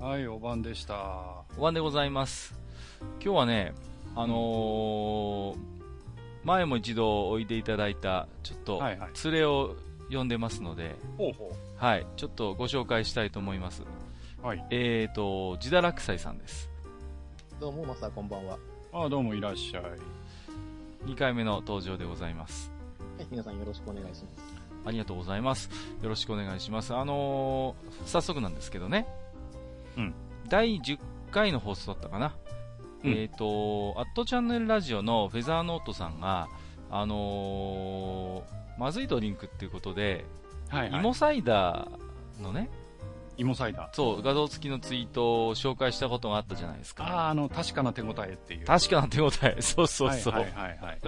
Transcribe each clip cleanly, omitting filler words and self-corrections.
はい、お晩でした。お晩でございます。今日はね、前も一度おいでいただいたちょっと連れを呼んでますので、はい、はい、ちょっとご紹介したいと思います。はい、ジダ落斎さんです。どうもマスター、こんばんは。あ、どうもいらっしゃい。2回目の登場でございます。はい、皆さんよろしくお願いします。ありがとうございます。よろしくお願いします。早速なんですけどね、うん、第10回の放送だったかな、うん、アットチャンネルラジオのフェザーノートさんが、まずいドリンクっていうことで、はいはい、芋サイダーのね、芋サイダー、そう、画像付きのツイートを紹介したことがあったじゃないですか。あ、確かな手応えっていう。確かな手応え、そうそうそう、はいはいはい、はい、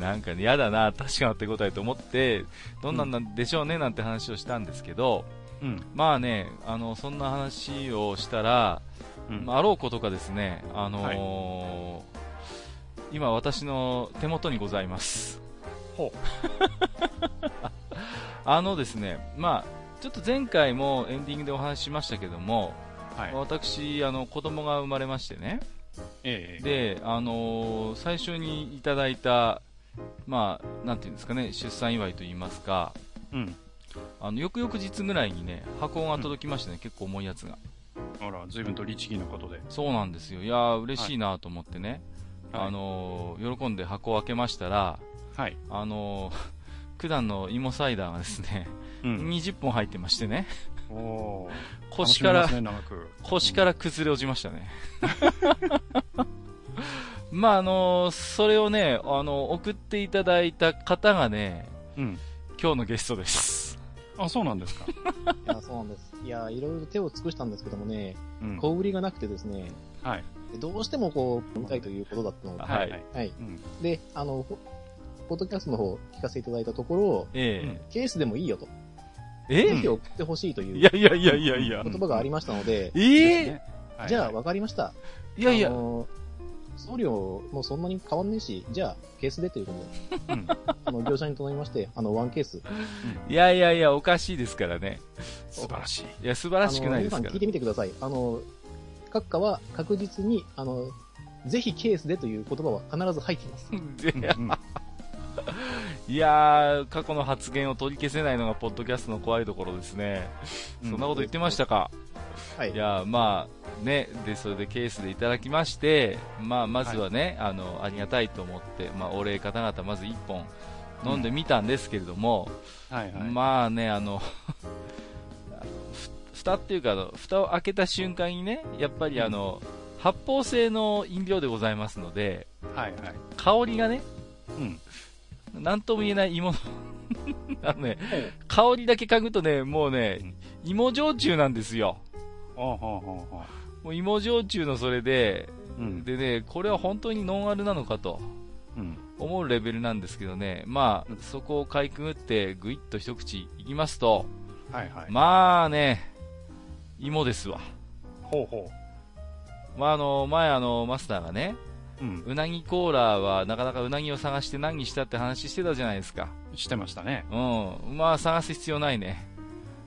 なんかね、やだな、確かな手応えと思って、どんなんなんでしょうね、なんて話をしたんですけど、うん、まあね、そんな話をしたら、うん、あろうことかですね、はい、今私の手元にございます。ほうですね、まあちょっと前回もエンディングでお話ししましたけども、はい、私子供が生まれましてね、で、最初にいただいた、まあ、なんていうんですかね、出産祝いといいますか、うん、翌々日ぐらいにね、箱が届きましたね、うん、結構重いやつが。あら、随分と律儀なことで。そうなんですよ。いや、嬉しいなと思ってね、はい、喜んで箱を開けましたら、はい、普段の芋サイダーがですね、うん、20本入ってましてね、お腰から崩れ落ちましたね。まあそれをね、送っていただいた方がね、うん、今日のゲストです。あ、そうなんですか。いや、そうなんです。いや、いろいろ手を尽くしたんですけどもね、うん、小売りがなくてですね、はい、どうしてもこう見たいということだったので、はいはいはい、うん、でポッドキャストの方聞かせていただいたところ、ケースでもいいよと、ぜひ送ってほしいという言葉がありましたので、じゃあ分かりました。いやいや、送料もそんなに変わんねえし、じゃあケースでということで、うん、業者に頼みましてワンケース、うん、いやいやいや、おかしいですからね。素晴らしい。いや、素晴らしくないですから。皆さん聞いてみてください。各家は確実にぜひケースでという言葉は必ず入っています。いやー、過去の発言を取り消せないのがポッドキャストの怖いところですね。そんなこと言ってましたか。はい、いやー、まあね、でそれでケースでいただきまして、まあ、まずはね、はい、ありがたいと思って、まあ、お礼方々まず1本飲んでみたんですけれども、うん、はいはい、まあね、蓋っていうか蓋を開けた瞬間にね、やっぱり発泡性の飲料でございますので、はいはい、香りがね、うん、なんとも言えない芋のね、はい、香りだけ嗅ぐとね、もうね、うん、芋焼酎なんですよ。もう芋焼酎のそれで、うん、でね、これは本当にノンアルなのかと思うレベルなんですけどね、まあ、そこをかいくぐってぐいっと一口いきますと、はいはい、まあね、芋ですわ。ほうほう。まあ前マスターがね、うん、うなぎコーラはなかなかうなぎを探して何にしたって話してたじゃないですか。してましたね。うん。まあ探す必要ないね。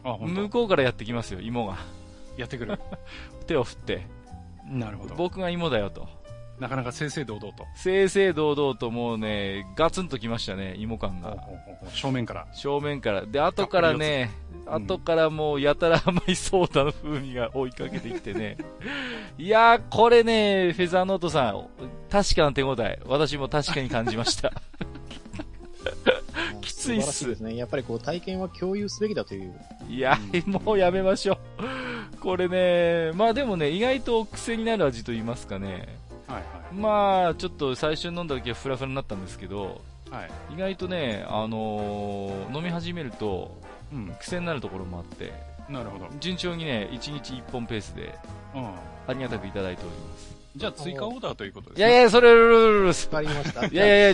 あ、本当。向こうからやってきますよ、芋が。やってくる。手を振って。なるほど。僕が芋だよと。なかなか正々堂々と。正々堂々と、もうね、ガツンときましたね、芋感が。正面から。正面から。で、後からね、後からもうやたら甘いソーダの風味が追いかけてきてね。いやー、これね、フェザーノートさん、確かな手応え、私も確かに感じました。きついっす。素晴らしいですね。やっぱりこう、体験は共有すべきだという。いや、もうやめましょう。これね、まあでもね、意外と癖になる味と言いますかね。はいはい、まあちょっと最初に飲んだ時はフラフラになったんですけど、はい、意外とね、飲み始めると、うん、癖になるところもあって、なるほど。順調にね、1日1本ペースで、ありがたくいただいております。じゃあ追加オーダーということですね。いやいや、それ、わかりました。いやいやいや、違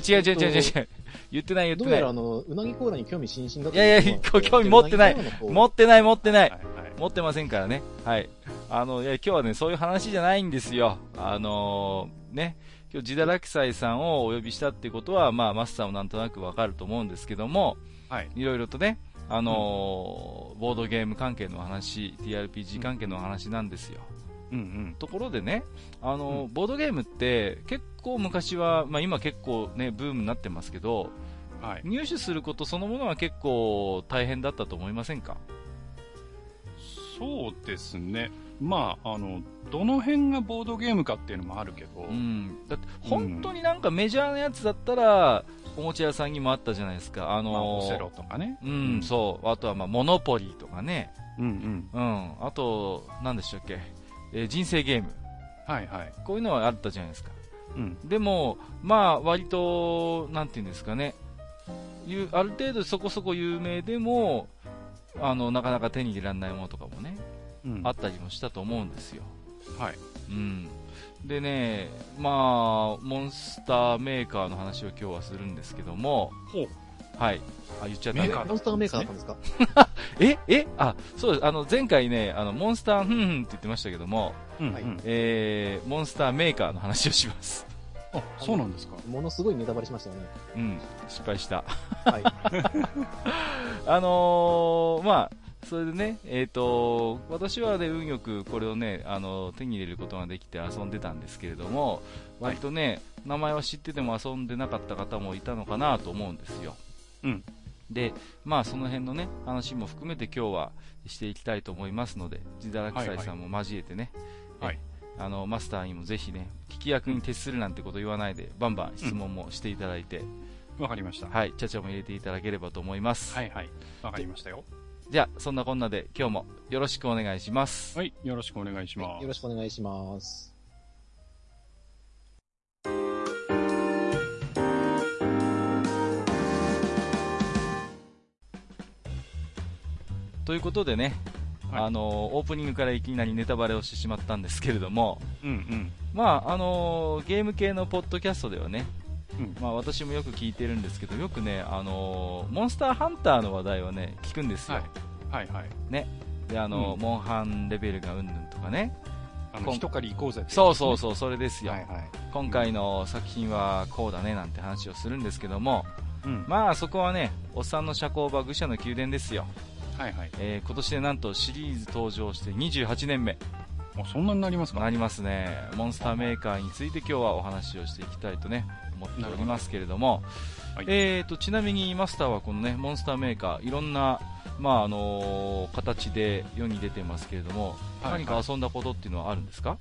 う。言ってない。どうやらうなぎコーラに興味津々だった。いや、興味持ってない。持ってませんからね。はい。いや、今日はね、そういう話じゃないんですよ。ね。今日、ジダラクサイさんをお呼びしたってことは、まあ、マスターもなんとなくわかると思うんですけども、はい。いろいろとね、ボードゲーム関係の話、TRPG 関係の話なんですよ。うんうん、ところでね、ボードゲームって結構昔は、まあ、今結構ねブームになってますけど、はい、入手することそのものは結構大変だったと思いませんか？そうですね、まあ、どの辺がボードゲームかっていうのもあるけど、うん、だって本当になんかメジャーなやつだったら、おもちゃ屋さんにもあったじゃないですか、まあ、オセロとかね、うんうん、そう、あとはまあモノポリーとかね、うんうんうん、あと何でしたっけ、人生ゲーム、はいはい、こういうのはあったじゃないですか、うん、でも、まあ、割となんていうんですかね、ある程度そこそこ有名でもなかなか手に入れられないものとかもね、うん、あったりもしたと思うんですよ、はい、うん、でね、まあ、モンスターメーカーの話を今日はするんですけども、ほう、はい、あ、言っちゃった、モンスターメーカーだったんですか？あ、そうです、前回ね、モンスターって言ってましたけども、うん、はい、モンスターメーカーの話をします。あ、そうなんですか。ものすごいネタバレしましたよね。うん、失敗した、はい、まあそれでね、私はね、運よくこれをね、手に入れることができて遊んでたんですけれども、割とね、はい、名前は知ってても遊んでなかった方もいたのかなと思うんですよ。うん、で、まあ、その辺のね話も含めて今日はしていきたいと思いますので、ジダラクサイさんも交えてね、はいはい、マスターにもぜひね、聞き役に徹するなんてこと言わないで、バンバン質問もしていただいて、わかりました、はい、ちゃちゃも入れていただければと思います。はいはい、わかりましたよ。じゃあそんなこんなで今日もよろしくお願いします。はい、よろしくお願いします、はい、よろしくお願いします。ということでね、はい、オープニングからいきなりネタバレをしてしまったんですけれども、うんうん、まあ、ゲーム系のポッドキャストではね、うん、まあ、私もよく聞いてるんですけど、よくね、モンスターハンターの話題はね、聞くんですよ。はいはいはい、ね、で、うん、モンハンレベルがうんぬんとかね、一狩り行こうぜって、ね、そうそうそう、それですよ、はいはい、今回の作品はこうだねなんて話をするんですけども、うん、まあそこはね、おっさんの社交場、愚者の宮殿ですよ。はいはい、今年でなんとシリーズ登場して28年目。あ、そんなになりますか？なりますね。モンスターメーカーについて今日はお話をしていきたいとね、思っておりますけれども、はい、ちなみにマスターはこのね、モンスターメーカー、いろんな、まあ形で世に出てますけれども、はいはい、何か遊んだことっていうのはあるんですか？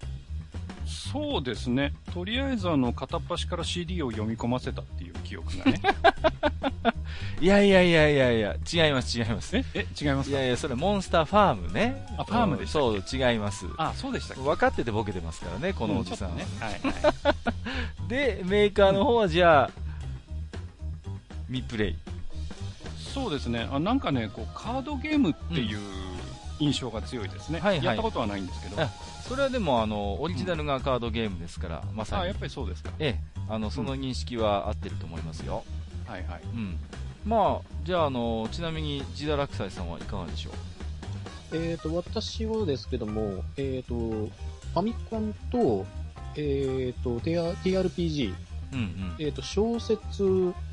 そうですね、とりあえず片っ端から CD を読み込ませたっていう記憶がねいや違います違いますか？いやいや、それモンスターファームね。あ、ファームでしたっけ？そう、違います。あ、そうでしたっけ？分かっててボケてますからね、このおじさんは、ね、はいはい、でメーカーの方はじゃあミプレイ。そうですね、なんかね、こうカードゲームっていう、印象が強いですね、はいはい、やったことはないんですけど、それはでもオリジナルがカードゲームですから、まさに。あ、やっぱりそうですか。ええ、その認識は合ってると思いますよ、うん、はいはい、うん、まあ、じゃあちなみにジダラクサイさんはいかがでしょう？私はですけども、ファミコンと、TRPG、うんうん、小説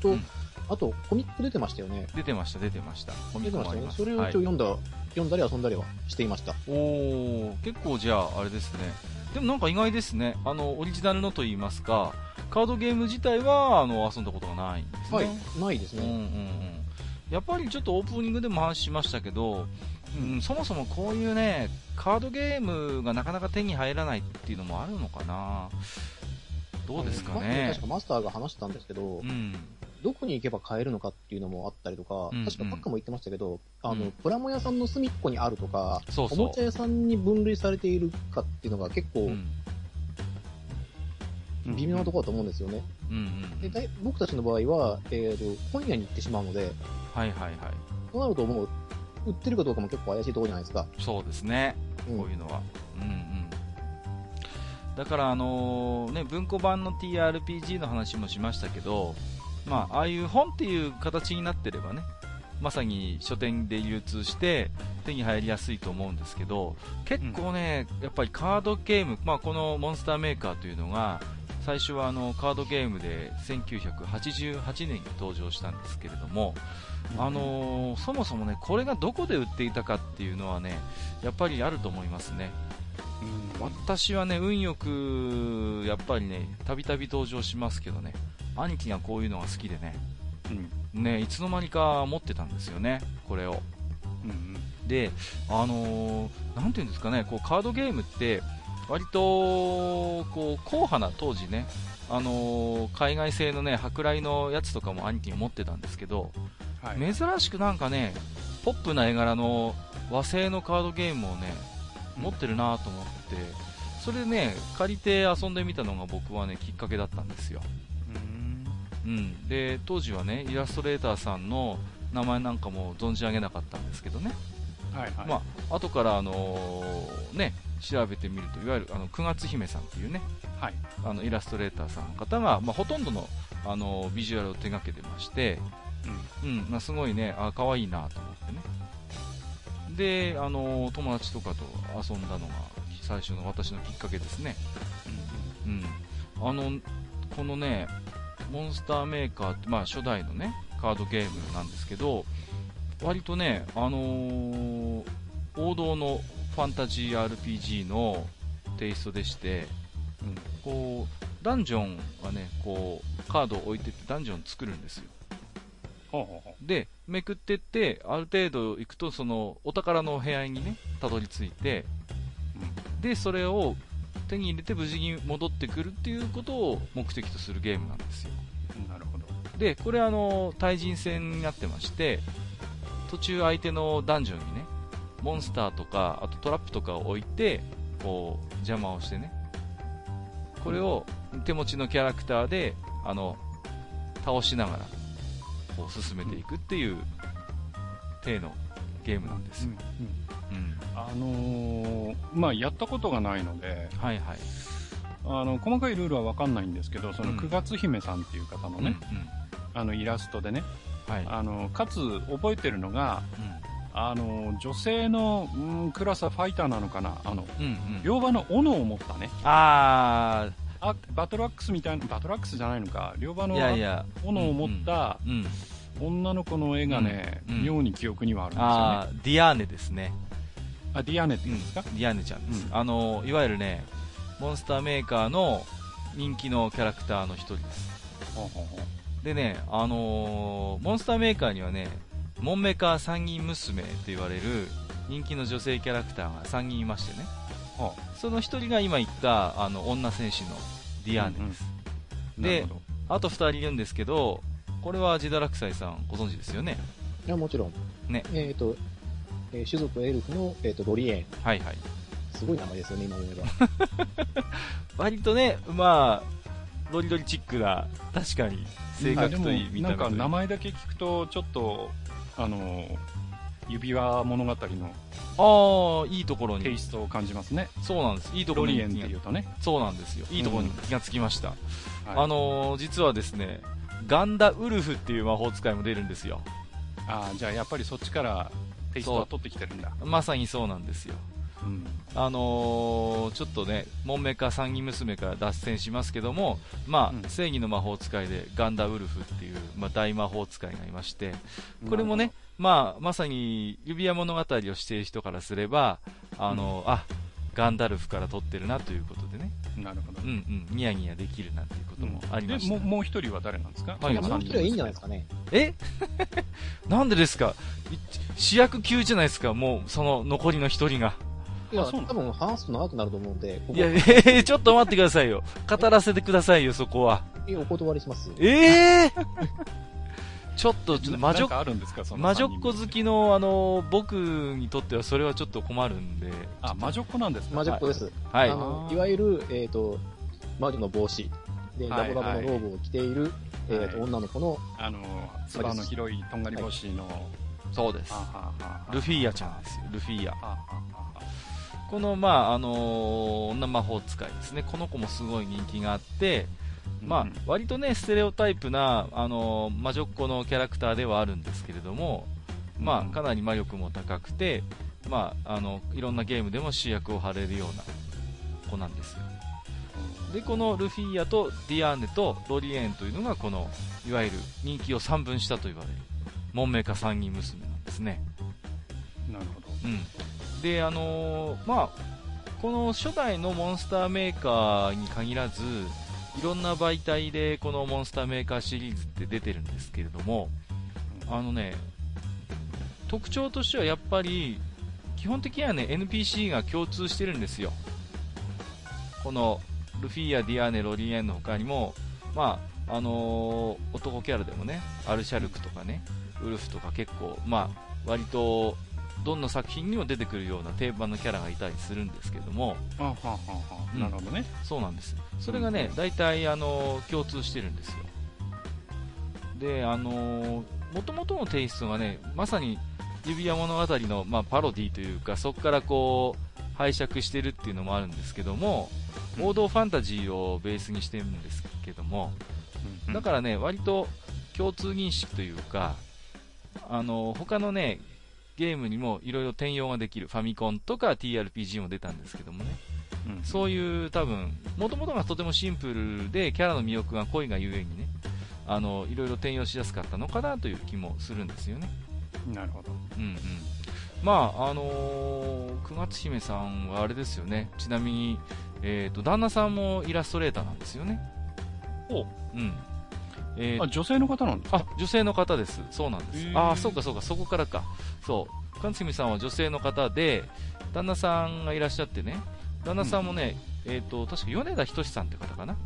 と、うん、あとコミック出てましたよね。出てました。コミックもあります。出てましたね。それを一応読んだり遊んだりはしていました。おお、結構じゃああれですね。でもなんか意外ですね。オリジナルのと言いますか、カードゲーム自体は遊んだことがないんですね。はい、ないですね。うんうんうん。やっぱりちょっとオープニングでも話しましたけど、うん、そもそもこういうね、カードゲームがなかなか手に入らないっていうのもあるのかな。どうですかね。確かマスターが話してたんですけど。うん。どこに行けば買えるのかっていうのもあったりとか、うんうん、確かパッカも言ってましたけど、プラモ屋さんの隅っこにあるとか、そうそう、おもちゃ屋さんに分類されているかっていうのが結構、微妙なところだと思うんですよね。うんうんうん、で、僕たちの場合は、本屋に行ってしまうので、はいはいはい。となるともう、売ってるかどうかも結構怪しいところじゃないですか。そうですね、こういうのは、うんうん、だからね、文庫版の TRPG の話もしましたけど、まあ、ああいう本っていう形になってればね、まさに書店で流通して手に入りやすいと思うんですけど、結構ね、うん、やっぱりカードゲーム、まあ、このモンスターメーカーというのが最初はカードゲームで1988年に登場したんですけれども、うん、そもそもね、これがどこで売っていたかっていうのはね、やっぱりあると思いますね。うん、私はね、運よくやっぱりね、たびたび登場しますけどね、兄貴がこういうのが好きでね、うん、ね、いつの間にか持ってたんですよね、これを。うん、で、なんていうんですかね、こうカードゲームって割とこう硬派な、当時ね、海外製のね、舶来のやつとかも兄貴に持ってたんですけど、はい、珍しくなんかね、ポップな絵柄の和製のカードゲームをね、持ってるなと思って、それでね、借りて遊んでみたのが僕はね、きっかけだったんですよ。うん、で当時はね、イラストレーターさんの名前なんかも存じ上げなかったんですけどね、はいはい、まあ後からね、調べてみると、いわゆる九月姫さんっていうね、はい、イラストレーターさんの方が、まあ、ほとんどの、ビジュアルを手がけてまして、うんうん、まあ、すごいね、あ、かわいいなと思ってね、で、友達とかと遊んだのが最初の私のきっかけですね。うん、うん、このねモンスターメーカーって、まあ、初代のねカードゲームなんですけど、割とね、王道のファンタジー RPG のテイストでして、うん、こうダンジョンはね、こうカードを置いてってダンジョン作るんですよ。でめくってって、ある程度いくとそのお宝の部屋にねたどり着いて、でそれを手に入れて無事に戻ってくるっていうことを目的とするゲームなんですよ。なるほど。でこれ対人戦になってまして、途中相手のダンジョンにねモンスターとかあとトラップとかを置いてこう邪魔をしてね、これを手持ちのキャラクターで倒しながらこう進めていくっていう体のゲームなんですよ。うんうんうん、まあ、やったことがないので、はいはい、細かいルールは分かんないんですけど、その九月姫さんっていう方のね、うんうん、イラストでね、はい、かつ覚えてるのが、うん、女性の、クラスファイターなのかな、うんうん、両刃の斧を持ったね、ああ、バトルアックスみたいな、バトルアックスじゃないのか、両刃の斧を持った、うんうん、女の子の絵がね、うんうん、妙に記憶にはあるんですよね。あ、ディアーネですね。あ、ディアネっていうんですか、うん、ディアネちゃんです、うん、いわゆるねモンスターメーカーの人気のキャラクターの一人です。ほうほうほう。でね、モンスターメーカーにはねモンメカー三人娘と言われる人気の女性キャラクターが3人いましてね、はあ、その一人が今言った女戦士のディアネです、うんうん、であと2人いるんですけど、これは自堕落斎さんご存知ですよね。いや、もちろんね、種族エルフの、ロリエン、はいはい、すごい名前ですよね今思えば割とね、まあロリロリチックな、確かに性格といい見た目といい、なんか名前だけ聞くとちょっと指輪物語のいいところにテイストを感じますね。そうなんです、いいところにロリエンっていうとね、そうなんですよ、いいところに気がつきました、うん、はい、実はですねガンダウルフっていう魔法使いも出るんですよ。あ、じゃあやっぱりそっちからテイストは取ってきてるんだ。まさにそうなんですよ、うん、ちょっとねモンメカ三義娘から脱線しますけども、まあ、うん、正義の魔法使いでガンダウルフっていう、まあ、大魔法使いがいまして、これもね、まあ、まさに指輪物語をしている人からすればうん、あ、ガンダルフから取ってるなということでね、なるほど、うんうん、ニヤニヤできるなということもありました、ね、もう一人は誰なんですか。もう一人はいいんじゃないですかね。えなんでですか、主役級じゃないですか、もうその残りの一人が。いや、多分話すと長くなると思うんで、ここ、いや、ちょっと待ってくださいよ語らせてくださいよ、そこは。いや、お断りします。ちょっと魔女っ子好きの、僕にとってはそれはちょっと困るんで。あ、魔女っ子なんですね。魔女っ子です、はい、いわゆる、魔女の帽子でラボラボのローブを着ている、はい、女の子の、幅の広いとんがり帽子の、はい、そうです。ルフィアちゃんですよ、ルフィア。この、まあ女魔法使いですね、この子もすごい人気があって、まあ、割とねステレオタイプな、魔女っ子のキャラクターではあるんですけれども、まあ、かなり魔力も高くて、まあ、いろんなゲームでも主役を張れるような子なんですよ。でこのルフィアとディアーネとロリエーンというのがこのいわゆる人気を三分したと言われるモンメカ三人娘なんですね。なるほど、うん、でまあこの初代のモンスターメーカーに限らずいろんな媒体でこのモンスターメーカーシリーズって出てるんですけれども、ね特徴としてはやっぱり基本的にはね NPC が共通してるんですよ。このルフィやディアーネ、ロリエンの他にも、まあ男キャラでもねアルシャルクとかねウルフとか結構、まあ、割とどんな作品にも出てくるような定番のキャラがいたりするんですけども、なるほどね、そうなんです。それがね大体、共通してるんですよ。で元々のテイストがねまさに指輪物語の、まあ、パロディというかそこからこう拝借してるっていうのもあるんですけども、王道ファンタジーをベースにしてるんですけども、だからね割と共通認識というか他のねゲームにもいろいろ転用ができるファミコンとか TRPG も出たんですけどもね、そういう多分元々がとてもシンプルでキャラの魅力が濃いがゆえにねいろいろ転用しやすかったのかなという気もするんですよね。なるほど、うんうん、まあ九月姫さんはあれですよね、ちなみに旦那さんもイラストレーターなんですよね。お、うん。女性の方なんですか？あ、女性の方です。そうなんです。ああ、そうかそうか、そこからか。そう。かんつきみさんは女性の方で、旦那さんがいらっしゃってね。旦那さんもね、確か米田仁さんって方かな。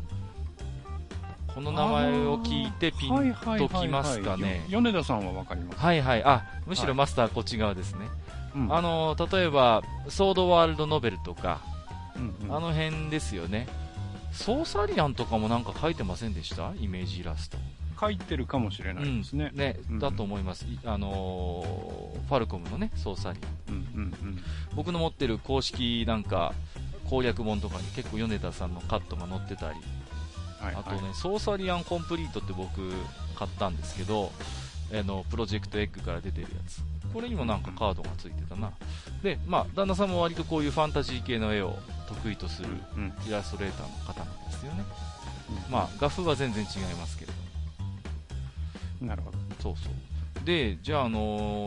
この名前を聞いてピンときますかね。米田さんはわかります。はいはい。あ、むしろマスターこっち側ですね。はい、例えば、ソードワールドノベルとか、あの辺ですよね。ソーサリアンとかもなんか書いてませんでした？イメージイラスト書いてるかもしれないですね、うん、ね、だと思います。ファルコムのねソーサリアン、僕の持ってる公式なんか攻略本とかに結構米田さんのカットが載ってたり、はいはい、あとねソーサリアンコンプリートって僕買ったんですけど、プロジェクトエッグから出てるやつ、これにもなんかカードがついてたな。で、まあ、旦那さんも割とこういうファンタジー系の絵を得意とするイラストレーターの方なんですよね、まあ、画風は全然違いますけれど。なるほど、そうそう。で、じゃあ、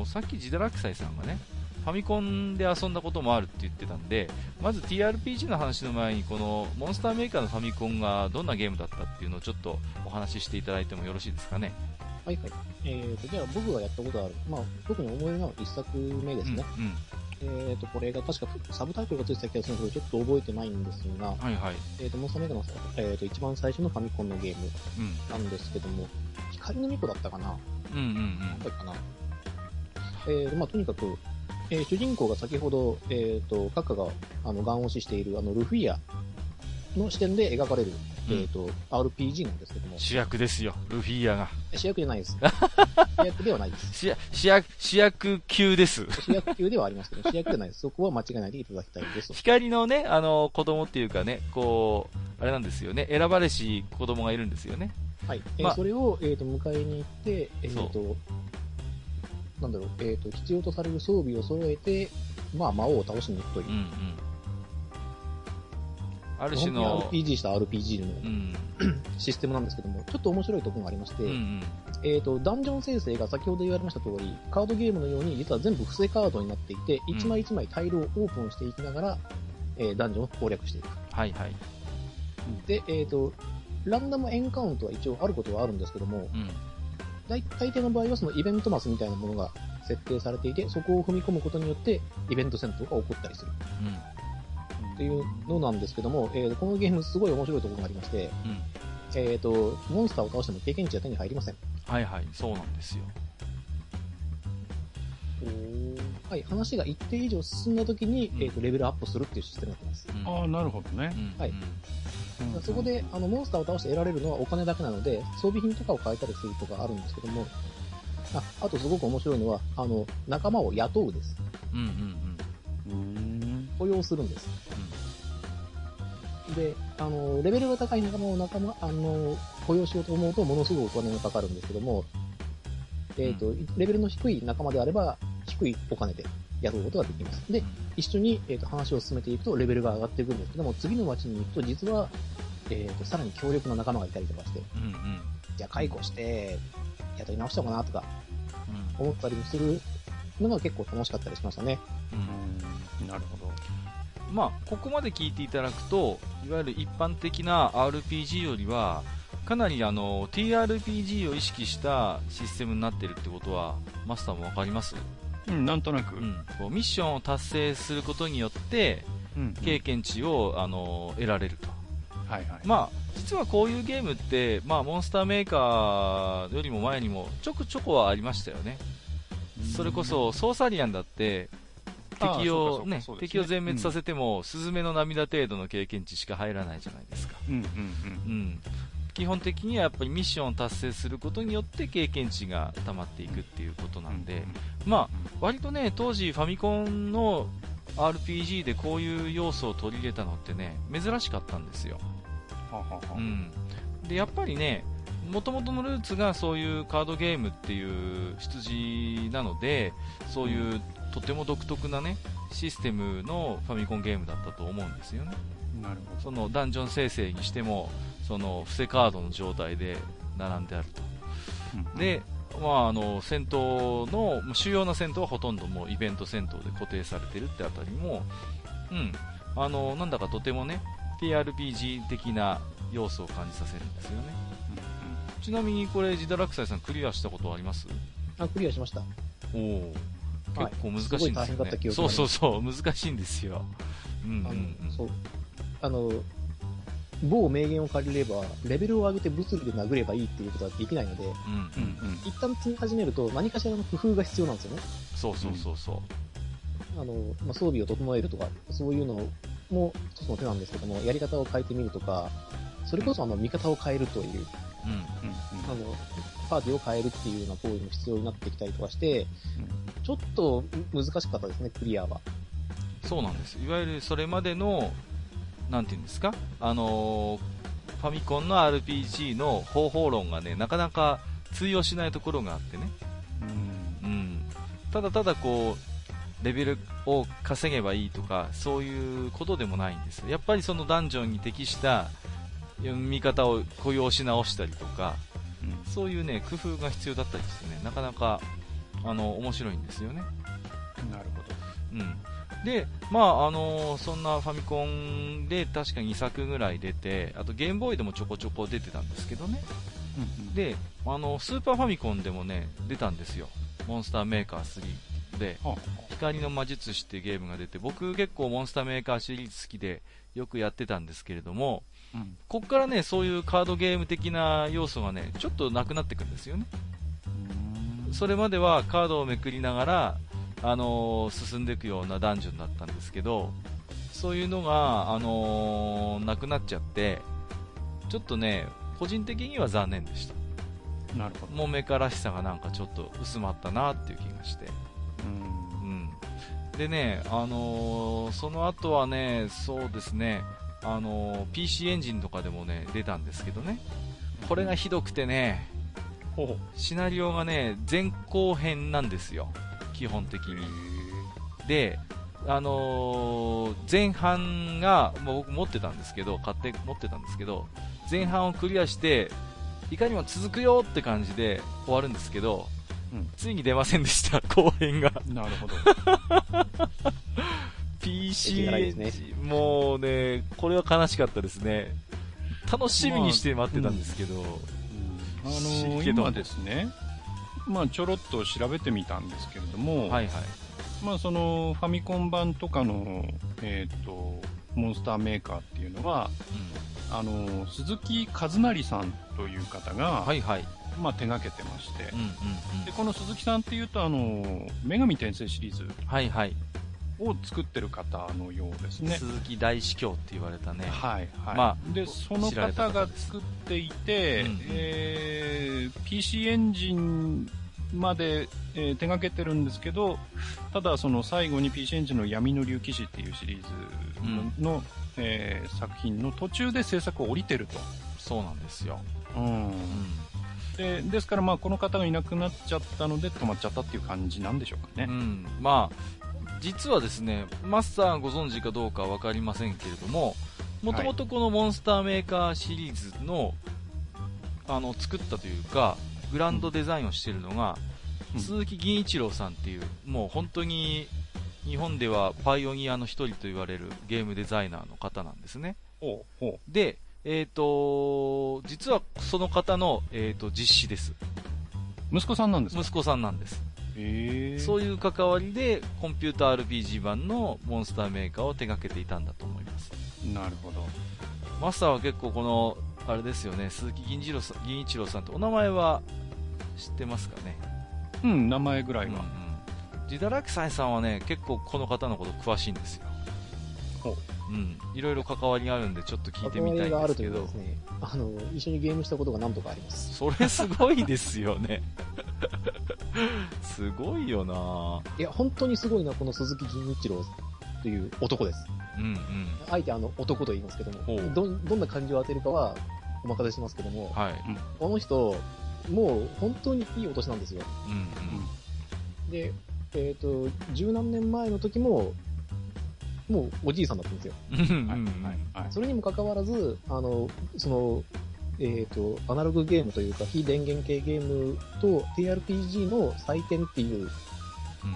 さっきジダラクサイさんがねファミコンで遊んだこともあるって言ってたんで、まず TRPG の話の前にこのモンスターメーカーのファミコンがどんなゲームだったっていうのをちょっとお話ししていただいてもよろしいですかね。はいはい。じゃあ僕がやったことある、まあ、特に思い出の一作目ですね、これが確かサブタイトルがついてた気がするんですけどちょっと覚えてないんですが、はいはい、モンスターメーカーの、一番最初のファミコンのゲームなんですけども、光の巫女だったかな、何だっけかな、まあ、とにかく、主人公が先ほど、閣下がガン押ししているルフィアの視点で描かれる、RPG なんですけども、主役ですよルフィアが。主役じゃないです。主役ではないです。主役級です。主役級ではありますけど主役じゃないです。そこは間違えないでいただきたいです。光のね子供っていうかねこうあれなんですよね、選ばれし子供がいるんですよね。はい、まあ、それを、迎えに行ってなんだろう、必要とされる装備を揃えて、まあ、魔王を倒しに行くという、ある種の RPG した RPG の、システムなんですけども、ちょっと面白いところがありまして、ダンジョン生成が先ほど言われました通りカードゲームのように実は全部伏せカードになっていて、一枚一枚タイルをオープンしていきながら、ダンジョンを攻略していく。はいはい。で、ランダムエンカウントは一応あることはあるんですけども、大抵の場合はそのイベントマスみたいなものが設定されていて、そこを踏み込むことによってイベント戦闘が起こったりする、っていうのなんですけども、このゲームすごい面白いところがありまして、モンスターを倒しても経験値は手に入りません。はいはい、そうなんですよ。はい、話が一定以上進んだときに、レベルアップするっていうシステムになってます。ああ、なるほどね。はい。そこでモンスターを倒して得られるのはお金だけなので、装備品とかを買えたりするとかあるんですけども、あとすごく面白いのは、仲間を雇うです。うんうんうん。雇用するんです。うん、で、レベルが高い仲間を雇用しようと思うと、ものすごくお金がかかるんですけども、レベルの低い仲間であれば、低いお金で雇うことができます。で、一緒に、話を進めていくと、レベルが上がっていくんですけども、次の町に行くと、実は、さらに強力な仲間がいたりとかして、うんうん、じゃあ解雇して、雇い直しちゃおうかなとか、思ったりもするのが結構楽しかったりしましたね。うん、なるほど。まあ、ここまで聞いていただくと、いわゆる一般的な RPG よりは、かなりTRPG を意識したシステムになっているってことは、マスターもわかります？うん、なんとなく。うん、こうミッションを達成することによって、経験値を、得られると。はいはい。まあ、実はこういうゲームって、まあ、モンスターメーカーよりも前にもちょくちょくはありましたよね。それこそソーサリアンだって敵を全滅させても、スズメの涙程度の経験値しか入らないじゃないですか。基本的にはやっぱりミッションを達成することによって経験値が溜まっていくっていうことなんで、まあ、割とね、当時ファミコンのRPG でこういう要素を取り入れたのってね、珍しかったんですよ。ははは。うん、でやっぱりね、元々のルーツがそういうカードゲームっていう出自なので、そういうとても独特なねシステムのファミコンゲームだったと思うんですよね。なるほど。そのダンジョン生成にしても、その伏せカードの状態で並んであると。で、まあ、戦闘の主要な戦闘はほとんどもうイベント戦闘で固定されてるってあたりも、なんだかとてもね TRPG 的な要素を感じさせるんですよね。ちなみにこれジダラクサイさんクリアしたことあります？クリアしました。おお、結構難しいんですよね。すごい大変だった記憶があります。そうそうそう、難しいんですよ。そう、某名言を借りればレベルを上げて物理で殴ればいいっていうことはできないので、一旦積み始めると何かしらの工夫が必要なんですよね。そうそうそうそう。装備を整えるとかそういうのも一つの手なんですけども、やり方を変えてみるとか、それこそ見方を変えるという、パーティーを変えるっていうような行為も必要になってきたりとかして、ちょっと難しかったですね、クリアは。そうなんです。いわゆるそれまでのなんていうんですか、ファミコンの RPG の方法論がね、なかなか通用しないところがあってね。ただただこうレベルを稼げばいいとかそういうことでもないんですよ。やっぱりそのダンジョンに適した見方を雇用し直したりとか、そういうね工夫が必要だったりしてね、なかなか面白いんですよね。なるほど。で、まあそんなファミコンで確か2作ぐらい出て、あとゲームボーイでもちょこちょこ出てたんですけどね。で、スーパーファミコンでもね出たんですよ、モンスターメーカー3で、光の魔術師ってゲームが出て、僕結構モンスターメーカーシリーズ好きでよくやってたんですけれども、こっからねそういうカードゲーム的な要素がねちょっとなくなってくんですよね。それまではカードをめくりながら進んでいくようなダンジョンだったんですけど、そういうのが、なくなっちゃって、ちょっとね個人的には残念でした。なるほど。もめからしさがなんかちょっと薄まったなっていう気がして、でね、その後はね、そうですね、PC エンジンとかでもね出たんですけどね、これがひどくてね、シナリオがね前後編なんですよ基本的に。で、前半が、僕持ってたんですけど、買って持ってたんですけど、前半をクリアしていかにも続くよって感じで終わるんですけど、ついに出ませんでした、後編が。なるほど。PC エンジン、もうねこれは悲しかったですね。楽しみにして待ってたんですけど、今ですね、ちょろっと調べてみたんですけれども、そのファミコン版とかの、モンスターメーカーっていうのは、鈴木和成さんという方が、手がけてまして、でこの鈴木さんっていうと女神転生シリーズを作ってる方のようですね。鈴木大司教って言われたね。でその方が作っていて、PC エンジンまで、手掛けてるんですけど、ただその最後に PC エンジンの闇の竜騎士っていうシリーズの、うん、作品の途中で制作を降りてると。そうなんですよ。うん。ですからまあこの方がいなくなっちゃったので止まっちゃったっていう感じなんでしょうかね。うん。まあ実はですね、マスターご存知かどうかわかりませんけれども、もともとこのモンスターメーカーシリーズの、はい、作ったというかグランドデザインをしているのが、うん、鈴木銀一郎さんっていう、もう本当に日本ではパイオニアの一人と言われるゲームデザイナーの方なんですね。おうおう。で、実はその方の、実子です。息子さんなんですか？息子さんなんです。そういう関わりでコンピューター RPG 版のモンスターメーカーを手掛けていたんだと思います。なるほど。マスターは結構このあれですよね、鈴木銀一郎さんってお名前は知ってますかね？うん、名前ぐらいは。うんうん、ジダラクサイさんはね、結構この方のこと詳しいんですよ。うん、いろいろ関わりがあるんでちょっと聞いてみたいんですけど、ね、一緒にゲームしたことが何とかあります。それすごいですよね。すごいよな。いや本当にすごいな、この鈴木銀一郎という男です。うんうん、あえて男と言いますけども、どんな感じを当てるかはお任せしますけども、はい、うん、この人もう本当にいいお年なんですよ。うんうん、で十何年前の時ももうおじいさんだったんですよ。それにもかかわらずアナログゲームというか非電源系ゲームと TRPG の祭典っていう、うん、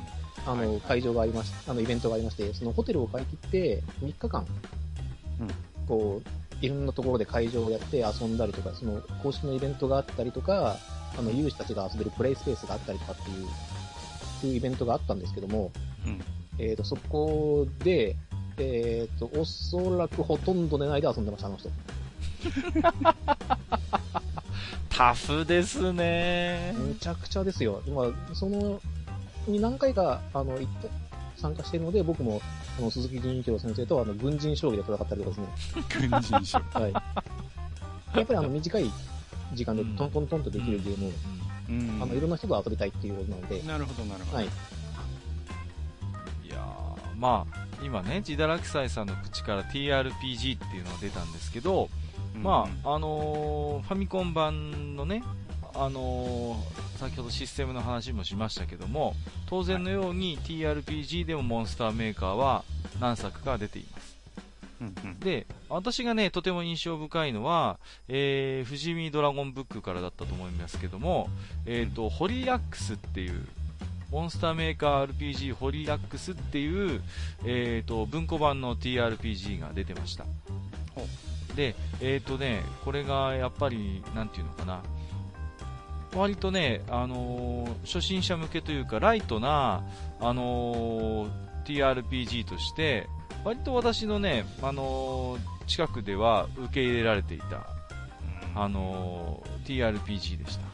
会場がありまして、イベントがありまして、そのホテルを買い切って3日間、うん、こういろんなところで会場をやって遊んだりとか、その公式のイベントがあったりとか、有志たちが遊べるプレイスペースがあったりとかっていうイベントがあったんですけども、うん、そこで、おそらくほとんど寝ないで遊んでました、あの人。タフですね。めちゃくちゃですよ。今そのに何回か参加しているので、僕も鈴木銀一郎先生と軍人将棋で戦ったりとかですね。軍人将棋。はい。やっぱり短い時間でトントントンとできるゲームを、うんうんうん、いろんな人が遊びたいっていうことなので。なるほどなるほど。はい。いやー、まあ今ね、ジダラクサイさんの口から TRPG っていうのが出たんですけど、うん、まあファミコン版のね、先ほどシステムの話もしましたけども、当然のように TRPG でもモンスターメーカーは何作か出ています。うんうん、で私がねとても印象深いのは、藤見ドラゴンブックからだったと思いますけども、ホリラックスっていうモンスターメーカー RPG ホリラックスっていう、文庫版の TRPG が出てました。でね、これがやっぱりなんていうのかな、割とね、初心者向けというかライトな、TRPG として割と私のね、近くでは受け入れられていた、TRPG でした。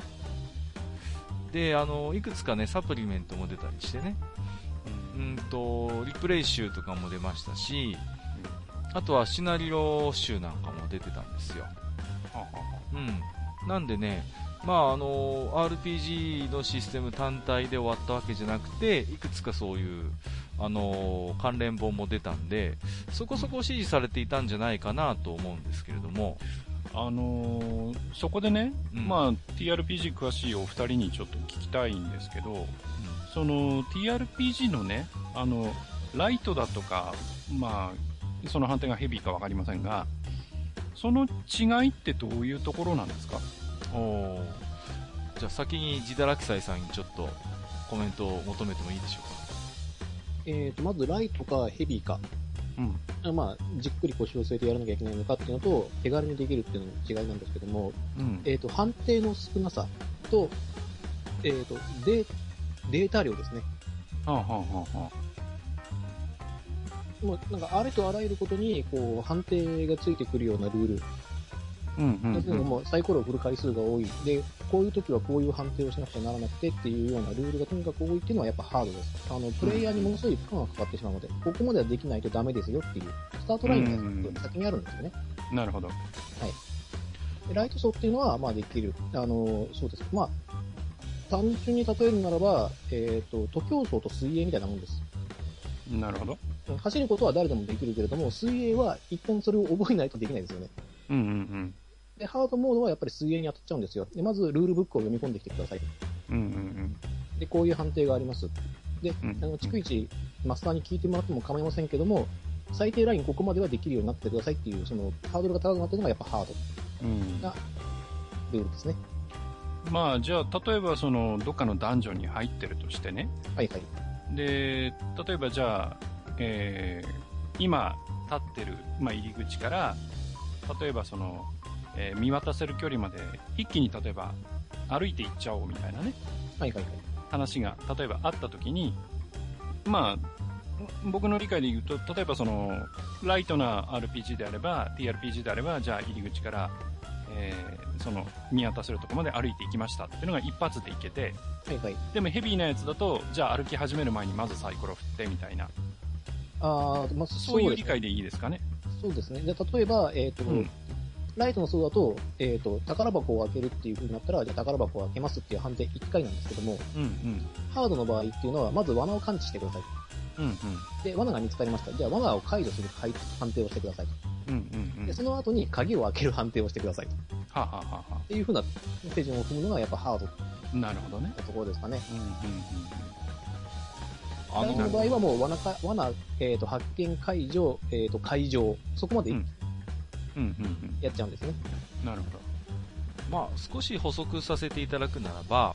で、いくつかね、サプリメントも出たりしてね、リプレイ集とかも出ましたし、あとはシナリオ集なんかも出てたんですよ。うん。なんでね、まあRPG のシステム単体で終わったわけじゃなくて、いくつかそういう関連本も出たんで、そこそこ支持されていたんじゃないかなと思うんですけれども、そこでね、うん、まあ TRPG 詳しいお二人にちょっと聞きたいんですけど、うん、その TRPG のね、ライトだとか、まあその判定がヘビーかわかりませんが、その違いってどういうところなんですか？お、じゃあ先にジダラクサイさんにちょっとコメントを求めてもいいでしょうか？まずライトかヘビーか、うん、まあじっくり腰を据えてやらなきゃいけないのかっていうのと、手軽にできるっていうのの違いなんですけども、うん、判定の少なさと、データ量ですね。はあはあはあ。もうなんかあれとあらゆることにこう判定がついてくるようなルール。もうサイコロを振る回数が多いで、こういう時はこういう判定をしなくちゃならなくてっていうようなルールがとにかく多いっていうのはやっぱハードです。プレイヤーにものすごい負荷がかかってしまうので、ここまではできないとダメですよっていうスタートラインが先にあるんですよね。なるほど。はい。ライト層っていうのはまあできる、そうです。まあ単純に例えるならば、徒競走と水泳みたいなもんです。なるほど。走ることは誰でもできるけれども、水泳は一旦それを覚えないとできないですよね。うんうんうん。で、ハードモードはやっぱり水泳に当たっちゃうんですよ。で、まずルールブックを読み込んできてください。うんうんうん。で、こういう判定があります。で、逐一マスターに聞いてもらっても構いませんけども、最低ラインここまではできるようになってくださいっていう、そのハードルが高くなってるのがやっぱハードなルールですね。うん、まあ、じゃあ、例えばその、どっかのダンジョンに入ってるとしてね。はいはい。で、例えばじゃあ、今立ってる、まあ、入り口から、例えばその、見渡せる距離まで一気に例えば歩いていっちゃおうみたいなね。はいはいはい。話が、例えばあった時に、まあ、僕の理解で言うと、例えばその、ライトな RPG であれば、TRPG であれば、じゃあ入り口から、その、見渡せるとこまで歩いていきましたっていうのが一発でいけて、はいはい。でもヘビーなやつだと、じゃあ歩き始める前にまずサイコロ振ってみたいな。ああ、まあ、そういう理解でいいですかね。そうですね。で、例えば、うん、ライトの層だと、宝箱を開けるっていう風になったら、じゃあ宝箱を開けますっていう判定1回なんですけども、うんうん、ハードの場合っていうのは、まず罠を感知してください。うんうん、で、罠が見つかりました。じゃあ罠を解除する判定をしてください。うんうんうん、で、その後に鍵を開ける判定をしてください。はあ、はあはあ、っていう風な手順を踏むのがやっぱハード。なるほどね。ところですかね。うんうんうん、ライトの場合はもう罠、発見解除、解錠、そこまで、うんうんうん、やっちゃうんですね。なるほど。まあ、少し補足させていただくならば、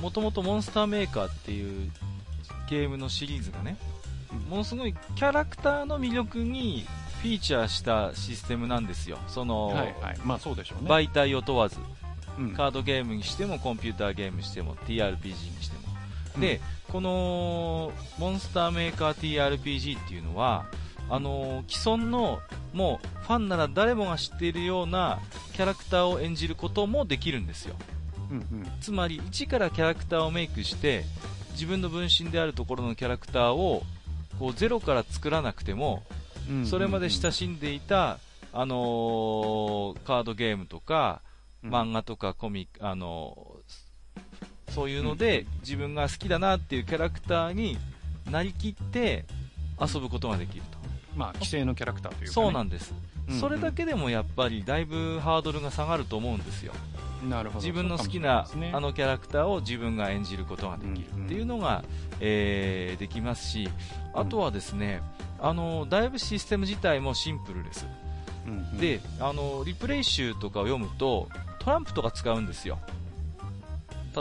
もともとモンスターメーカーっていうゲームのシリーズがね、ものすごいキャラクターの魅力にフィーチャーしたシステムなんですよ。その、はいはい、まあそうでしょうね。媒体を問わず、うん、カードゲームにしても、コンピューターゲームにしても、TRPG にしても。で、このモンスターメーカー TRPG っていうのは既存のもうファンなら誰もが知っているようなキャラクターを演じることもできるんですよ、うんうん、つまり一からキャラクターをメイクして自分の分身であるところのキャラクターをこうゼロから作らなくても、うんうんうん、それまで親しんでいた、カードゲームとか漫画とかコミック、そういうので、うん、自分が好きだなっていうキャラクターになりきって遊ぶことができると。まあ、既成のキャラクターというか、ね、そうなんです、うんうん。それだけでもやっぱりだいぶハードルが下がると思うんですよ。なるほど。自分の好きな、ね、あのキャラクターを自分が演じることができるっていうのが、うんうん、できますし、あとはですね、だいぶシステム自体もシンプルです。うんうん、で、リプレイ集とかを読むとトランプとか使うんですよ。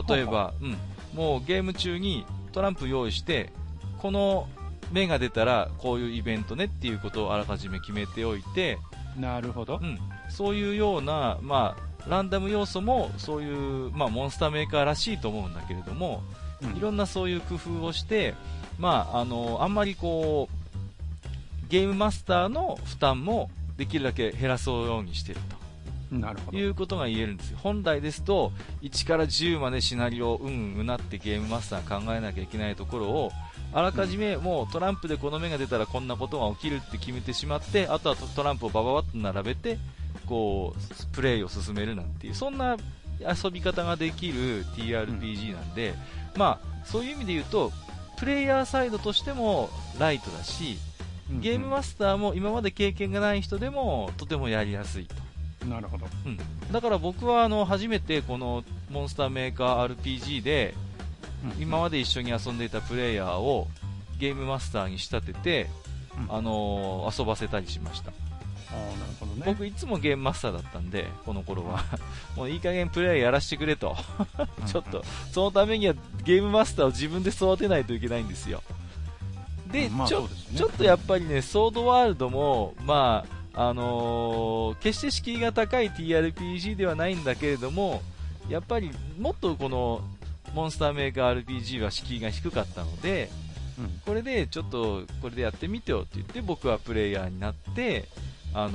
例えば、うん、もうゲーム中にトランプ用意してこの目が出たらこういうイベントねっていうことをあらかじめ決めておいて、なるほど、うん、そういうような、まあ、ランダム要素もそういう、まあ、モンスターメーカーらしいと思うんだけれども、うん、いろんなそういう工夫をして、まあ、あんまりこうゲームマスターの負担もできるだけ減らそうようにしていると。なるほど。いうことが言えるんですよ。本来ですと1から10までシナリオをなってゲームマスター考えなきゃいけないところをあらかじめもうトランプでこの目が出たらこんなことが起きるって決めてしまって、あとはトランプをバババッと並べてこうプレイを進めるなんていう、そんな遊び方ができる TRPG なんで、うん、まあそういう意味で言うとプレイヤーサイドとしてもライトだし、ゲームマスターも今まで経験がない人でもとてもやりやすいと。なるほど、うん、だから僕は初めてこのモンスターメーカー RPG で今まで一緒に遊んでいたプレイヤーをゲームマスターに仕立てて、遊ばせたりしました。あ、なるほどね。僕いつもゲームマスターだったんでこの頃はもういい加減プレイヤーやらせてくれとちょっとそのためにはゲームマスターを自分で育てないといけないんですよ。で、まあそうですね、ちょっとやっぱりね、ソードワールドもまあ決して敷居が高い TRPG ではないんだけれども、やっぱりもっとこのモンスターメーカー RPG は敷居が低かったので、うん、これでちょっとこれでやってみてよって言って僕はプレイヤーになって、遊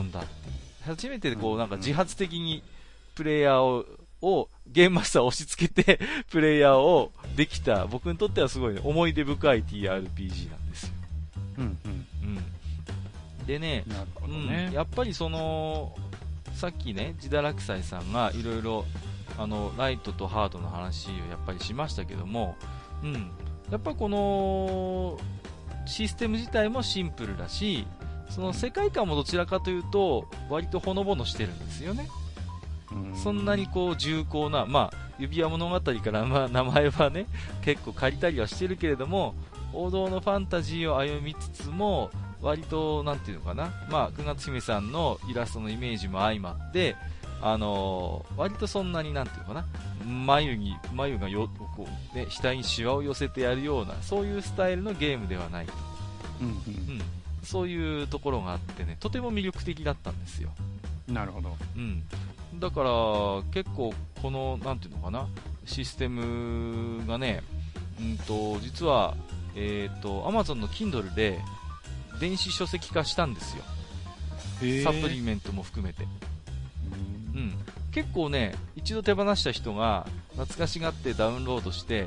んだ。初めてこうなんか自発的にプレイヤーをゲームマスターを押し付けてプレイヤーをできた、僕にとってはすごい、ね、思い出深い TRPG なんですよ。うんうんうん。でね、なるほどね、うん、やっぱりそのさっきね、自堕落斎さんがいろいろライトとハードの話をやっぱりしましたけども、うん、やっぱりこのシステム自体もシンプルだし、その世界観もどちらかというと割とほのぼのしてるんですよね。そんなにこう重厚な、まあ、指輪物語から、まあ、名前はね結構借りたりはしてるけれども、王道のファンタジーを歩みつつも割となんていうのかな、まあ、九月姫さんのイラストのイメージも相まって、割とそんなになんていうのかな、眉がよこう、ね、額にシワを寄せてやるようなそういうスタイルのゲームではない、うんうんうん、そういうところがあってね、とても魅力的だったんですよ。なるほど、うん、だから結構このなんていうのかな、システムがね、実は、Amazon の Kindle で電子書籍化したんですよ、サプリメントも含めて、うん、結構ね一度手放した人が懐かしがってダウンロードして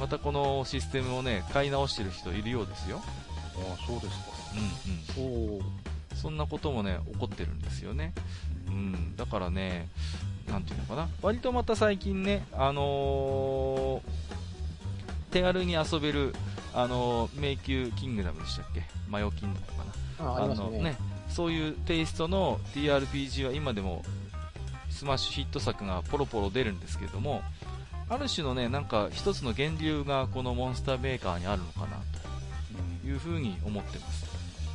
またこのシステムをね買い直してる人いるようですよ。ああ、そうですか、うんうん、そんなこともね起こってるんですよね、うん、だからねなんていうのかな、割とまた最近ね、手軽に遊べる、迷宮キングダムでしたっけ、マヨキングダムかな、 ありますね、そういうテイストの TRPG は今でもスマッシュヒット作がポロポロ出るんですけども、ある種のねなんか一つの源流がこのモンスターメーカーにあるのかなというふうに思ってます。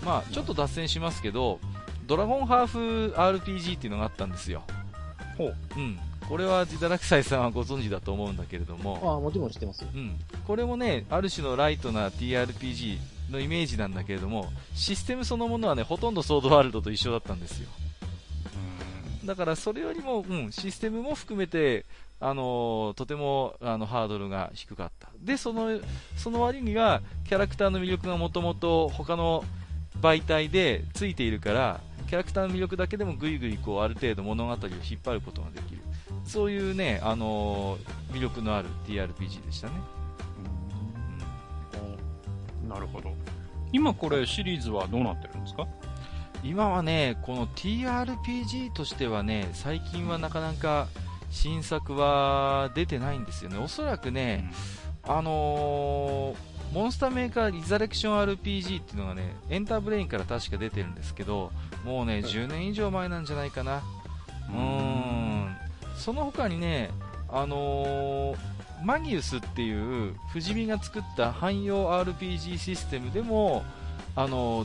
まあちょっと脱線しますけど、ドラゴンハーフ RPG っていうのがあったんですよ。ほう、うん、これはジダラクサイさんはご存知だと思うんだけれども、ああ、もちろん知ってますよ、うん、これもねある種のライトな TRPG のイメージなんだけれども、システムそのものはねほとんどソードワールドと一緒だったんですよ。だからそれよりも、うん、システムも含めて、とてもハードルが低かった。でその割にはキャラクターの魅力がもともと他の媒体でついているから、キャラクターの魅力だけでもぐいぐいこうある程度物語を引っ張ることができる、そういうね、魅力のある TRPG でしたね、うん、なるほど。今これシリーズはどうなってるんですか？今はねこの TRPG としてはね最近はなかなか新作は出てないんですよね。おそらくね、モンスターメーカーリザレクション RPG っていうのがねエンターブレインから確か出てるんですけど、もうね10年以上前なんじゃないかな。その他にね、マギウスっていう富士見が作った汎用 RPG システムでも、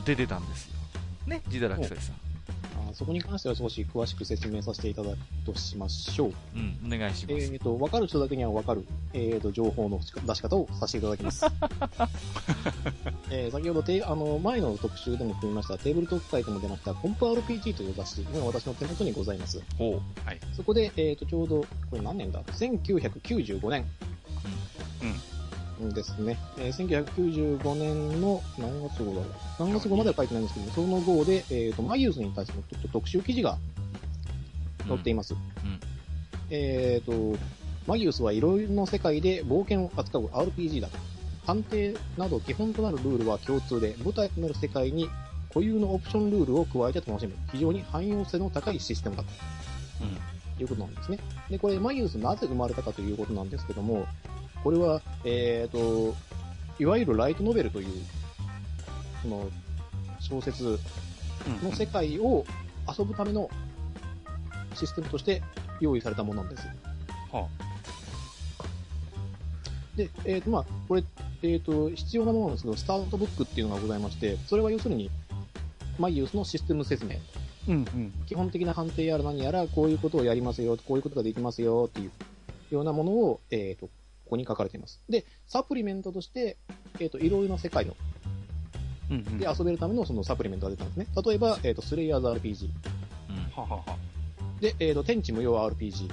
出てたんですよね、ジダラクサイさん。あ、そこに関しては少し詳しく説明させていただくとしましょう。うん、お願いします。分かる人だけには分かる、情報の出し方をさせていただきます。先ほど前の特集でも組みましたテーブルトーク会でも出ましたコンプ RPG という雑誌が私の手元にございます。お、はい、そこで、ちょうどこれ何年だ？1995年。うん。うんですね、1995年の何月号だろう、何月号までは書いてないんですけども、その号で、マギウスに対してのちょっと特集記事が載っています、うんうん、マギウスはいろいろな世界で冒険を扱う RPG だと、判定など基本となるルールは共通で、舞台となる世界に固有のオプションルールを加えて楽しむ非常に汎用性の高いシステムだと、うん、いうことなんですね。でこれマギウスなぜ生まれたかということなんですけども、これは、いわゆるライトノベルというその小説の世界を遊ぶためのシステムとして用意されたものなんです。はあ、で、まあこれ、必要なものなんですけど、スタートブックっていうのがございまして、それは要するにマギウスのシステム説明、うんうん、基本的な判定やら何やらこういうことをやりますよ、こういうことができますよっていうようなものをここに書かれています。でサプリメントとして、いろいろな世界の、うんうん、で遊べるためのそのサプリメントが出たんですね。例えば、スレイヤーズ RPG、うん、はははで、天地無用 RPG、うん、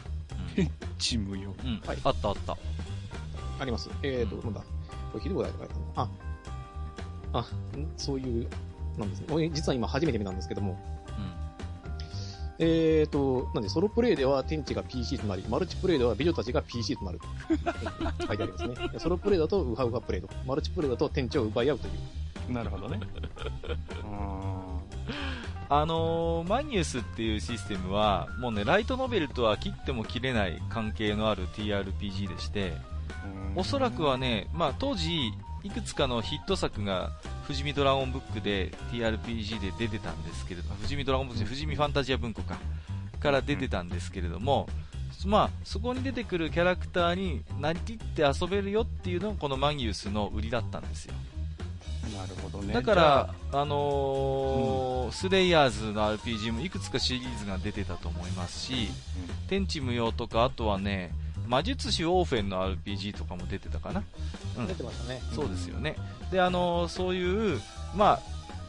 天地無用、うん、はい、あったあったあります。なんだこれひどいこと書いてあるなあ、そういうなんですね。実は今初めて見たんですけども、なんでソロプレイでは天地が PC となり、マルチプレイでは美女たちが PC となる書いてありますね。ソロプレイだとウハウハプレイと、マルチプレイだと天地を奪い合うという。なるほどね。マイニュースっていうシステムはもうね、ライトノベルとは切っても切れない関係のある TRPG でして、おそらくはね、まあ、当時いくつかのヒット作が富士見ドラゴンブックで TRPG で出てたんですけれど、富士見ドラゴンブック、富士見ファンタジア文庫かから出てたんですけれども、まあ、そこに出てくるキャラクターになりきって遊べるよっていうのがこのマギウスの売りだったんですよ。なるほどね。だから、スレイヤーズの RPG もいくつかシリーズが出てたと思いますし、天地無用とか、あとはね、魔術師オーフェンの RPG とかも出てたかな、出てましたね。そうですよね。で、そういう、ま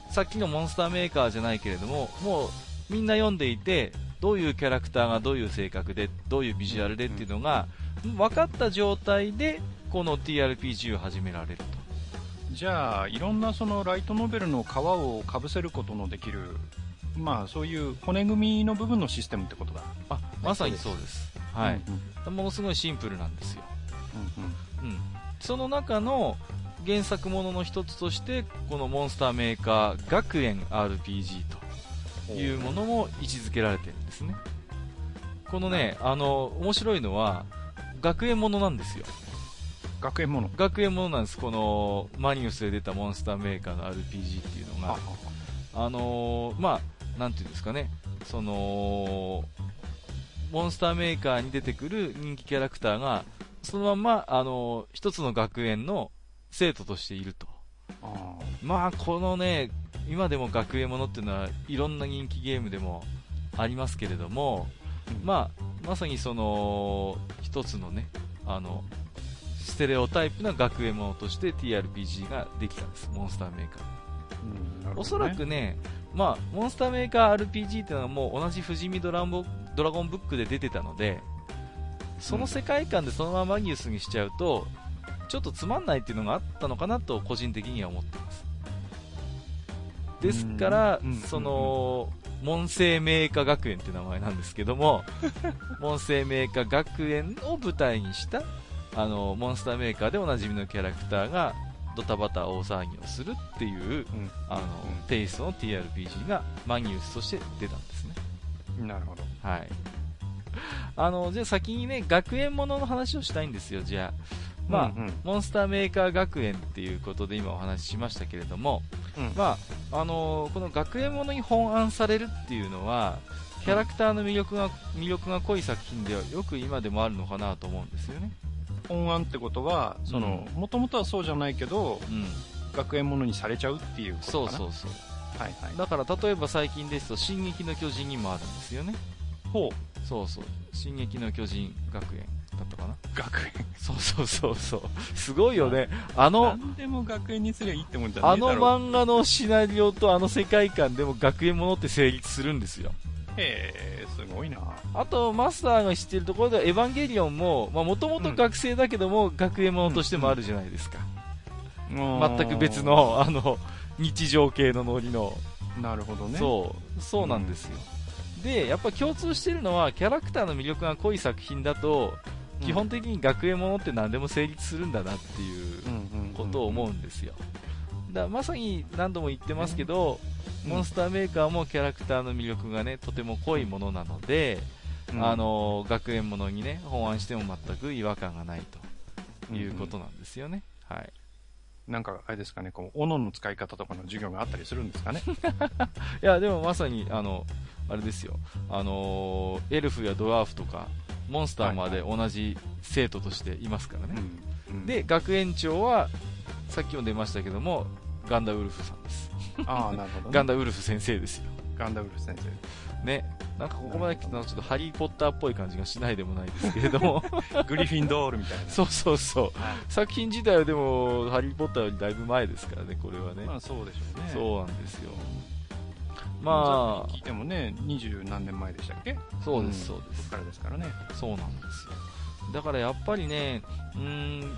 あ、さっきのモンスターメーカーじゃないけれども、もうみんな読んでいて、どういうキャラクターがどういう性格でどういうビジュアルでっていうのが分かった状態でこの TRPG を始められると。じゃあいろんなそのライトノベルの皮をかぶせることのできる、まあ、そういう骨組みの部分のシステムってことだ。あ、まさにそうです。はい、ものすごいシンプルなんですよ。その中の原作ものの一つとしてこのモンスターメーカー学園 RPG というものも位置づけられてるんですね。このね、面白いのは学園ものなんですよ。学園もの。学園ものなんです。このマニウスで出たモンスターメーカーの RPG っていうのが、まあ、なんていうんですかね、そのモンスターメーカーに出てくる人気キャラクターがそのまんま、一つの学園の生徒としていると。まあ、このね、今でも学園ものっていうのはいろんな人気ゲームでもありますけれども、まあ、まさにその一つのね、ステレオタイプな学園ものとして TRPG ができたんです、モンスターメーカー。おそらくね、まあ、モンスターメーカー RPG っていうのはもう同じ富士見ドラゴンブックで出てたので、その世界観でそのままマギウスにしちゃうとちょっとつまんないっていうのがあったのかなと個人的には思ってます。ですから、その門生名家学園って名前なんですけども門生名家学園を舞台にしたモンスターメーカーでおなじみのキャラクターがドタバタ大騒ぎをするっていう、テイストの TRPG がマギウスとして出たんですね。なるほど。はい。じゃあ先にね、学園ものの話をしたいんですよ。じゃあ、まあ、モンスターメーカー学園っていうことで今お話ししましたけれども、まあ、この学園ものに本案されるっていうのはキャラクターの魅力が濃い作品ではよく今でもあるのかなと思うんですよね。本案ってことはもともとはそうじゃないけど、学園ものにされちゃうっていうことかな。そうそうそう、はいはい、だから例えば最近ですと進撃の巨人にもあるんですよね。ほう。そうそう、進撃の巨人学園だったかな。学園。そうそうそうそう。すごいよね。なんでも学園にすりゃいいってもんじゃないだろう。漫画のシナリオと世界観でも学園ものって成立するんですよ。へえ、すごいな。あとマスターが知ってるところではエヴァンゲリオンももともと学生だけども、学園ものとしてもあるじゃないですか。全く別の日常系のノリの。なるほどね。そうなんですよ。でやっぱ共通してるのはキャラクターの魅力が濃い作品だと。基本的に学園ものって何でも成立するんだなっていうことを思うんですよ。だからまさに何度も言ってますけど、モンスターメーカーもキャラクターの魅力がねとても濃いものなので、学園ものにね本案しても全く違和感がないということなんですよね。はい。なんかあれですかね、こう斧の使い方とかの授業があったりするんですかねいやでもまさにあれですよ、エルフやドワーフとかモンスターまで同じ生徒としていますからね。で学園長はさっきも出ましたけどもガンダウルフさんです。ああ、なるほど、ね、ガンダウルフ先生ですよ。ガンダウルフ先生ね。なんかここまで来たのはちょっとハリーポッターっぽい感じがしないでもないですけれどもグリフィンドールみたいなそうそうそう、作品自体はでもハリーポッターよりだいぶ前ですからね、これはね。まあそうでしょうね。そうなんですよ。まあ、聞いてもね、20何年前でしたっけ。そうです、そうです。ここからですからね。そうなんですよ。だからやっぱりね、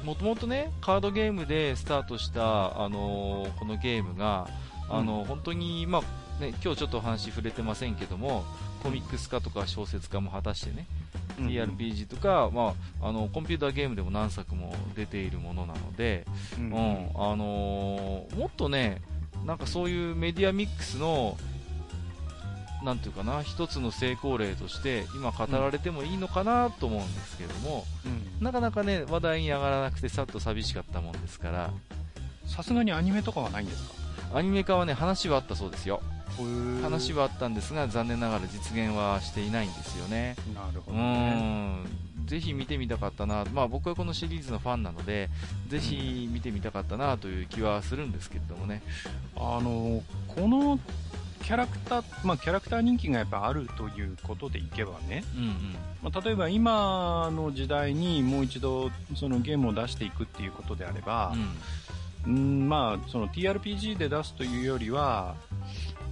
もともとね、カードゲームでスタートした、このゲームが、本当に、まあね、今日ちょっとお話触れてませんけども、コミックス化とか小説化も果たしてね、TRPG とか、まあ、コンピューターゲームでも何作も出ているものなので、もっとね、なんかそういうメディアミックスのなんていうかな、一つの成功例として今語られてもいいのかなと思うんですけども、うん、なかなかね話題に上がらなくてさっと寂しかったもんですから。さすがにアニメとかはないんですか？アニメ化はね話はあったそうですよ。話はあったんですが残念ながら実現はしていないんですよね。なるほどね。ぜひ見てみたかったな、まあ、僕はこのシリーズのファンなのでぜひ見てみたかったなという気はするんですけれどもね。このキャラクター、まあ、キャラクター人気がやっぱあるということでいけばね、うんうん、まあ、例えば今の時代にもう一度そのゲームを出していくっていうことであれば、うん、まあ、その TRPG で出すというよりは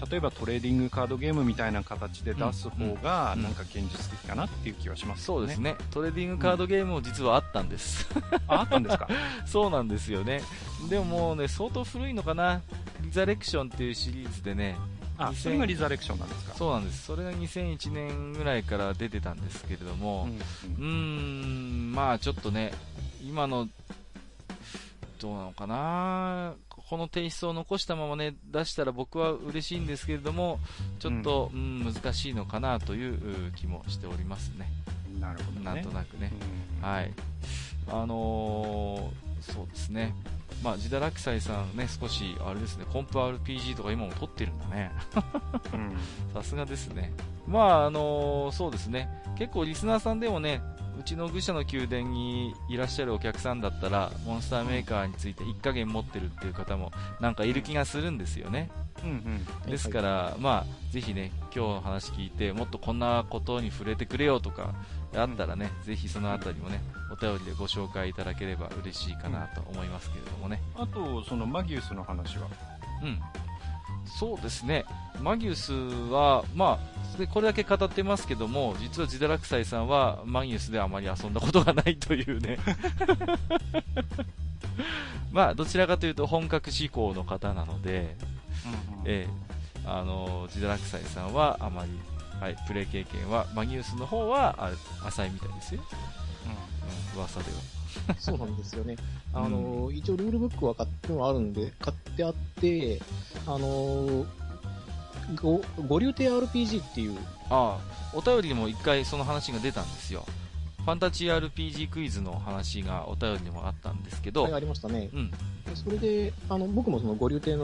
例えばトレーディングカードゲームみたいな形で出す方がなんか現実的かなっていう気はしますね。そうですね。トレーディングカードゲームも実はあったんです、うん、あったんですか？そうなんですよね。でももうね相当古いのかな、リザレクションっていうシリーズでね。あ、それがリザレクションなんですか？そうなんです。それが2001年ぐらいから出てたんですけれども、うん、まあちょっとね今のどうなのかな、このテイストを残したままね出したら僕は嬉しいんですけれどもちょっと、うんうん、難しいのかなという気もしておりますね。なるほどね。なんとなくね、うん、はい、そうですね、まあ、ジダラキサイさんね少しあれですね、コンプ RPG とか今も撮ってるんだね。さすがですね。まあそうですね、結構リスナーさんでもねうちの愚者の宮殿にいらっしゃるお客さんだったらモンスターメーカーについて一加減持ってるっていう方もなんかいる気がするんですよね、うんうん、ですから、はい、まあ、ぜひね今日の話聞いてもっとこんなことに触れてくれよとかあったらね、うん、ぜひそのあたりもねお便りでご紹介いただければ嬉しいかなと思いますけれどもね、うん、あとそのマギウスの話は、うん、そうですね、マギウスは、まあ、でこれだけ語ってますけども実はジダラクサイさんはマギウスであまり遊んだことがないというね。まあどちらかというと本格志向の方なので、うんうん、ジダラクサイさんはあまり、はい、プレイ経験はマギウスの方は浅いみたいですよ、うんうん、噂では。そうなんですよね。一応ルールブックは買ってもあるんで買ってあって五竜亭 RPG っていう、ああ、お便りでも一回その話が出たんですよ。ファンタジー RPG クイズの話がお便りでもあったんですけど、はい、ありましたね、うん、それで僕もその五竜亭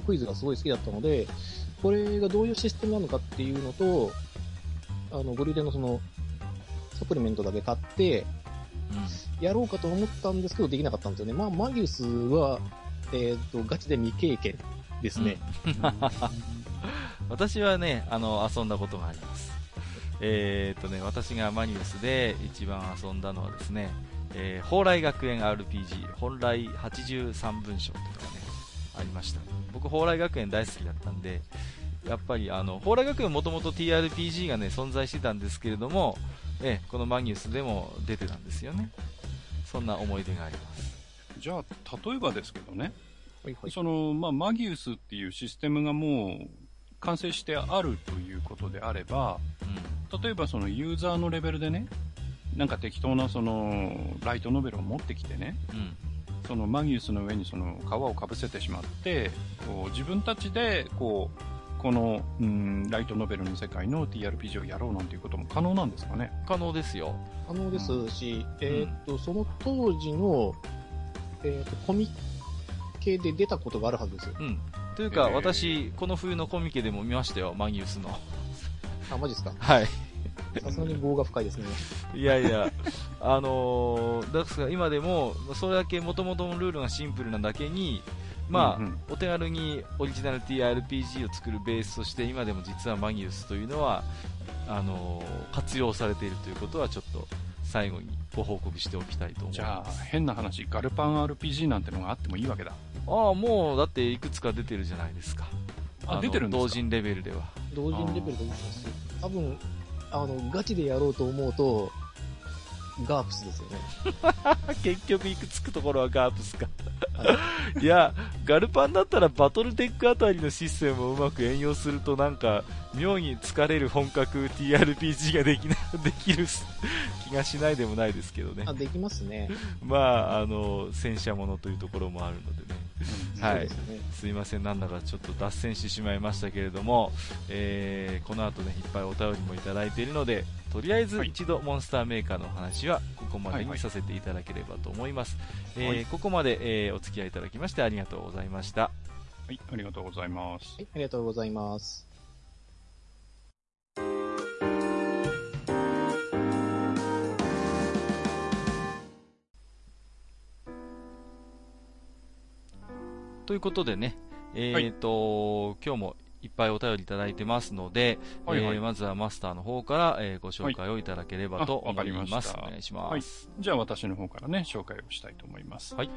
クイズがすごい好きだったのでこれがどういうシステムなのかっていうのと五竜亭のそのサプリメントだけ買ってやろうかと思ったんですけどできなかったんですよね。まあ、マギウスは、ガチで未経験ですね、うん、私はね遊んだことがあります。ね、私がマギウスで一番遊んだのはですね、蓬莱学園 RPG 本来83文章とかねありました。僕蓬莱学園大好きだったんでやっぱり蓬莱学園もともと TRPG がね存在してたんですけれども、このマギウスでも出てたんですよね。そんな思い出があります。じゃあ例えばですけどね、はいはい、まあ、マギウスっていうシステムがもう完成してあるということであれば、うん、例えばそのユーザーのレベルでねなんか適当なそのライトノベルを持ってきてね、うん、そのマギウスの上にその皮をかぶせてしまってこう自分たちでこのライトノベルの世界の TRPG をやろうなんていうことも可能なんですかね？可能ですよ。可能ですし、その当時の、コミケで出たことがあるはずですよ、うん、というか、私この冬のコミケでも見ましたよマギウスの。あ、マジですか？はい、さすがに棒が深いですね。いやいや、だから今でもそれだけ元々のルールがシンプルなだけにまあ、うんうん、お手軽にオリジナル TRPG を作るベースとして今でも実はマギウスというのは活用されているということはちょっと最後にご報告しておきたいと思います。じゃあ変な話、ガルパン RPG なんてのがあってもいいわけだ。ああ、もうだっていくつか出てるじゃないですか。あ、出てるんですか？同人レベルでは。同人レベルでいいです。多分ガチでやろうと思うとガープスですよね。結局行くつくところはガープスか。いや、ガルパンだったらバトルテックあたりのシステムをうまく援用するとなんか妙に疲れる本格 TRPG ができる気がしないでもないですけどね。あ、できますね。まあ、戦車ものというところもあるのでね、はい、すいません、なんだかちょっと脱線してしまいましたけれども、この後ね、いっぱいお便りもいただいているので、とりあえず一度モンスターメーカーのお話はここまでにさせていただければと思います。ここまで、お付き合いいただきましてありがとうございました。はい、ありがとうございます。はい、ありがとうございます。ということでね、はい、今日もいっぱいお便りいただいてますので、はいはい、まずはマスターの方から、ご紹介をいただければと思います。はい、お願いします。はい、じゃあ私の方からね、紹介をしたいと思います。はい、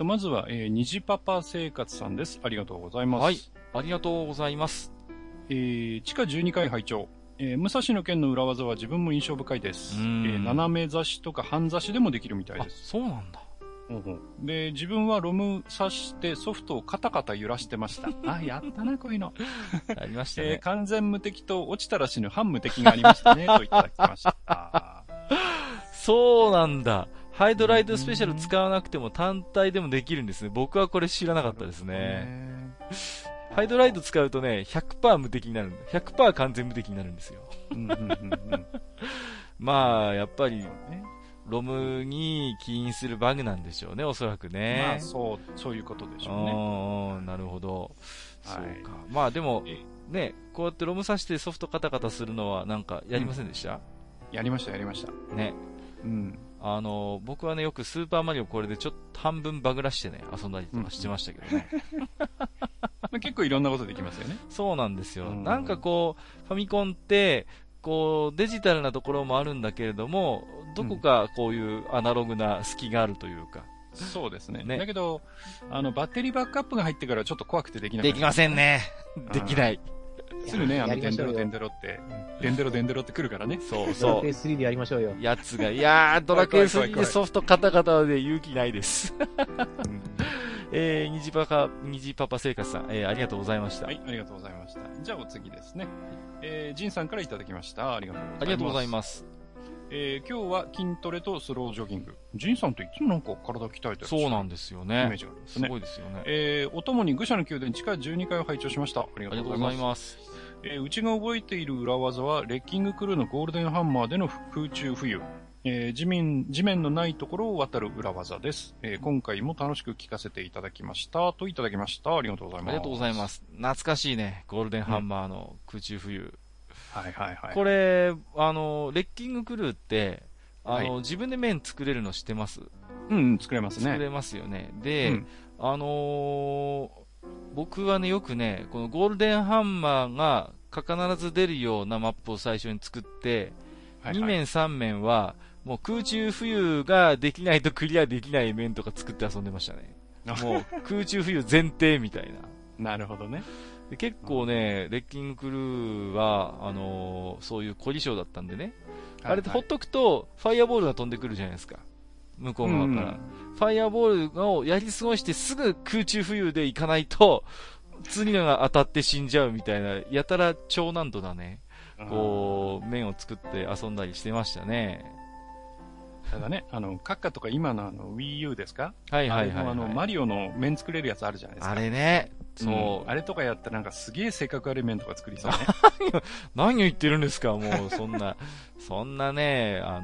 まずは、虹パパ生活さんです。ありがとうございます。はい、ありがとうございます。地下12階拝聴。武蔵野県の裏技は自分も印象深いです。斜め差しとか半差しでもできるみたいです。あ、そうなんだ。で、自分はロム挿してソフトをカタカタ揺らしてました。あ、やったな、こういうの。ありましたね。完全無敵と落ちたら死ぬ半無敵がありましたね、といただきました。そうなんだ。ハイドライトスペシャル使わなくても単体でもできるんですね。僕はこれ知らなかったですね。ハイドライト使うとね、100% 無敵になる。100% 完全無敵になるんですよ。まあ、やっぱり、ロムに起因するバグなんでしょうね、おそらくね。まあ、そういうことでしょうね。なるほど。はい、そうか。まあでも、ね、こうやってロム挿してソフトカタカタするのはなんかやりませんでした？やりました、やりました。ね。うん。僕はね、よくスーパーマリオこれでちょっと半分バグらしてね、遊んだりとかしてましたけどね。結構いろんなことできますよね。そうなんですよ。なんかこう、ファミコンって、こうデジタルなところもあるんだけれども、どこかこういうアナログな隙があるというか、うん、そうです ね。だけどバッテリーバックアップが入ってからちょっと怖くてできない、できませんね。できない。すぐね、デンデロデンデロってデンデロデンデロってくるからね。そうそう。ドラクエ3でやりましょうよ。やつが、いやー、ドラクエ3でソフトカタカタで勇気ないです。虹パパ生活さん、ありがとうございました。はい、ありがとうございました。じゃあお次ですね。ジンさんからいただきました。ありがとうございます。ありがとうございます。今日は筋トレとスロージョギング。ジンさんっていつもなんか体鍛えてるんですか？そうなんですよね。イメージがありますね。すごいですよね。お供に愚者の宮殿地下12階を拝聴しました。ありがとうございます。うちが覚えている裏技は、レッキングクルーのゴールデンハンマーでの空中浮遊。地面のないところを渡る裏技です。今回も楽しく聞かせていただきました。といただきました。ありがとうございます。ありがとうございます。懐かしいね。ゴールデンハンマーの空中浮遊。はいはいはい。これ、レッキングクルーって、はい、自分で面作れるの知ってます？うん、作れますね。作れますよね。で、僕はね、よくね、このゴールデンハンマーが必ず出るようなマップを最初に作って、はいはい、2面3面は、もう空中浮遊ができないとクリアできない面とか作って遊んでましたね。もう空中浮遊前提みたいな。なるほどね。で、結構ね、レッキングクルーは、そういう凝り性だったんでね。あれでほっとくと、ファイアボールが飛んでくるじゃないですか。向こう側から。ファイアボールをやり過ごしてすぐ空中浮遊で行かないと、次のが当たって死んじゃうみたいな、やたら超難度だね。こう、面を作って遊んだりしてましたね。ただね、カッカとか今のWii U ですか？はいはいはい、はい。マリオの面作れるやつあるじゃないですか。あれね。そう。あれとかやったらなんかすげえ性格悪い面とか作りそうね。何を言ってるんですか、もう、そんな、そんなね、あ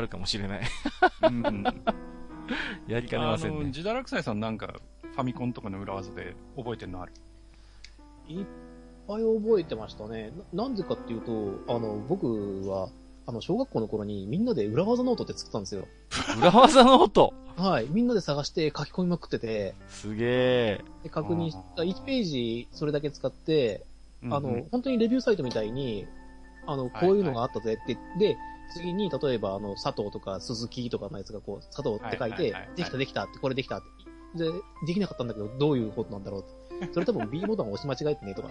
るかもしれない。やりかねませんね。自堕落斎さんなんか、ファミコンとかの裏技で覚えてるのある？いっぱい覚えてましたね。なんでかっていうと、僕は、小学校の頃にみんなで裏技ノートって作ったんですよ。裏技ノートはい。みんなで探して書き込みまくってて。すげー。で、確認した。1ページそれだけ使って、本当にレビューサイトみたいに、こういうのがあったぜって、で、次に、例えば、佐藤とか鈴木とかのやつがこう、佐藤って書いて、できたできたって、これできたって。で、できなかったんだけど、どういうことなんだろうって。それ多分 B ボタンを押し間違えてね、とか。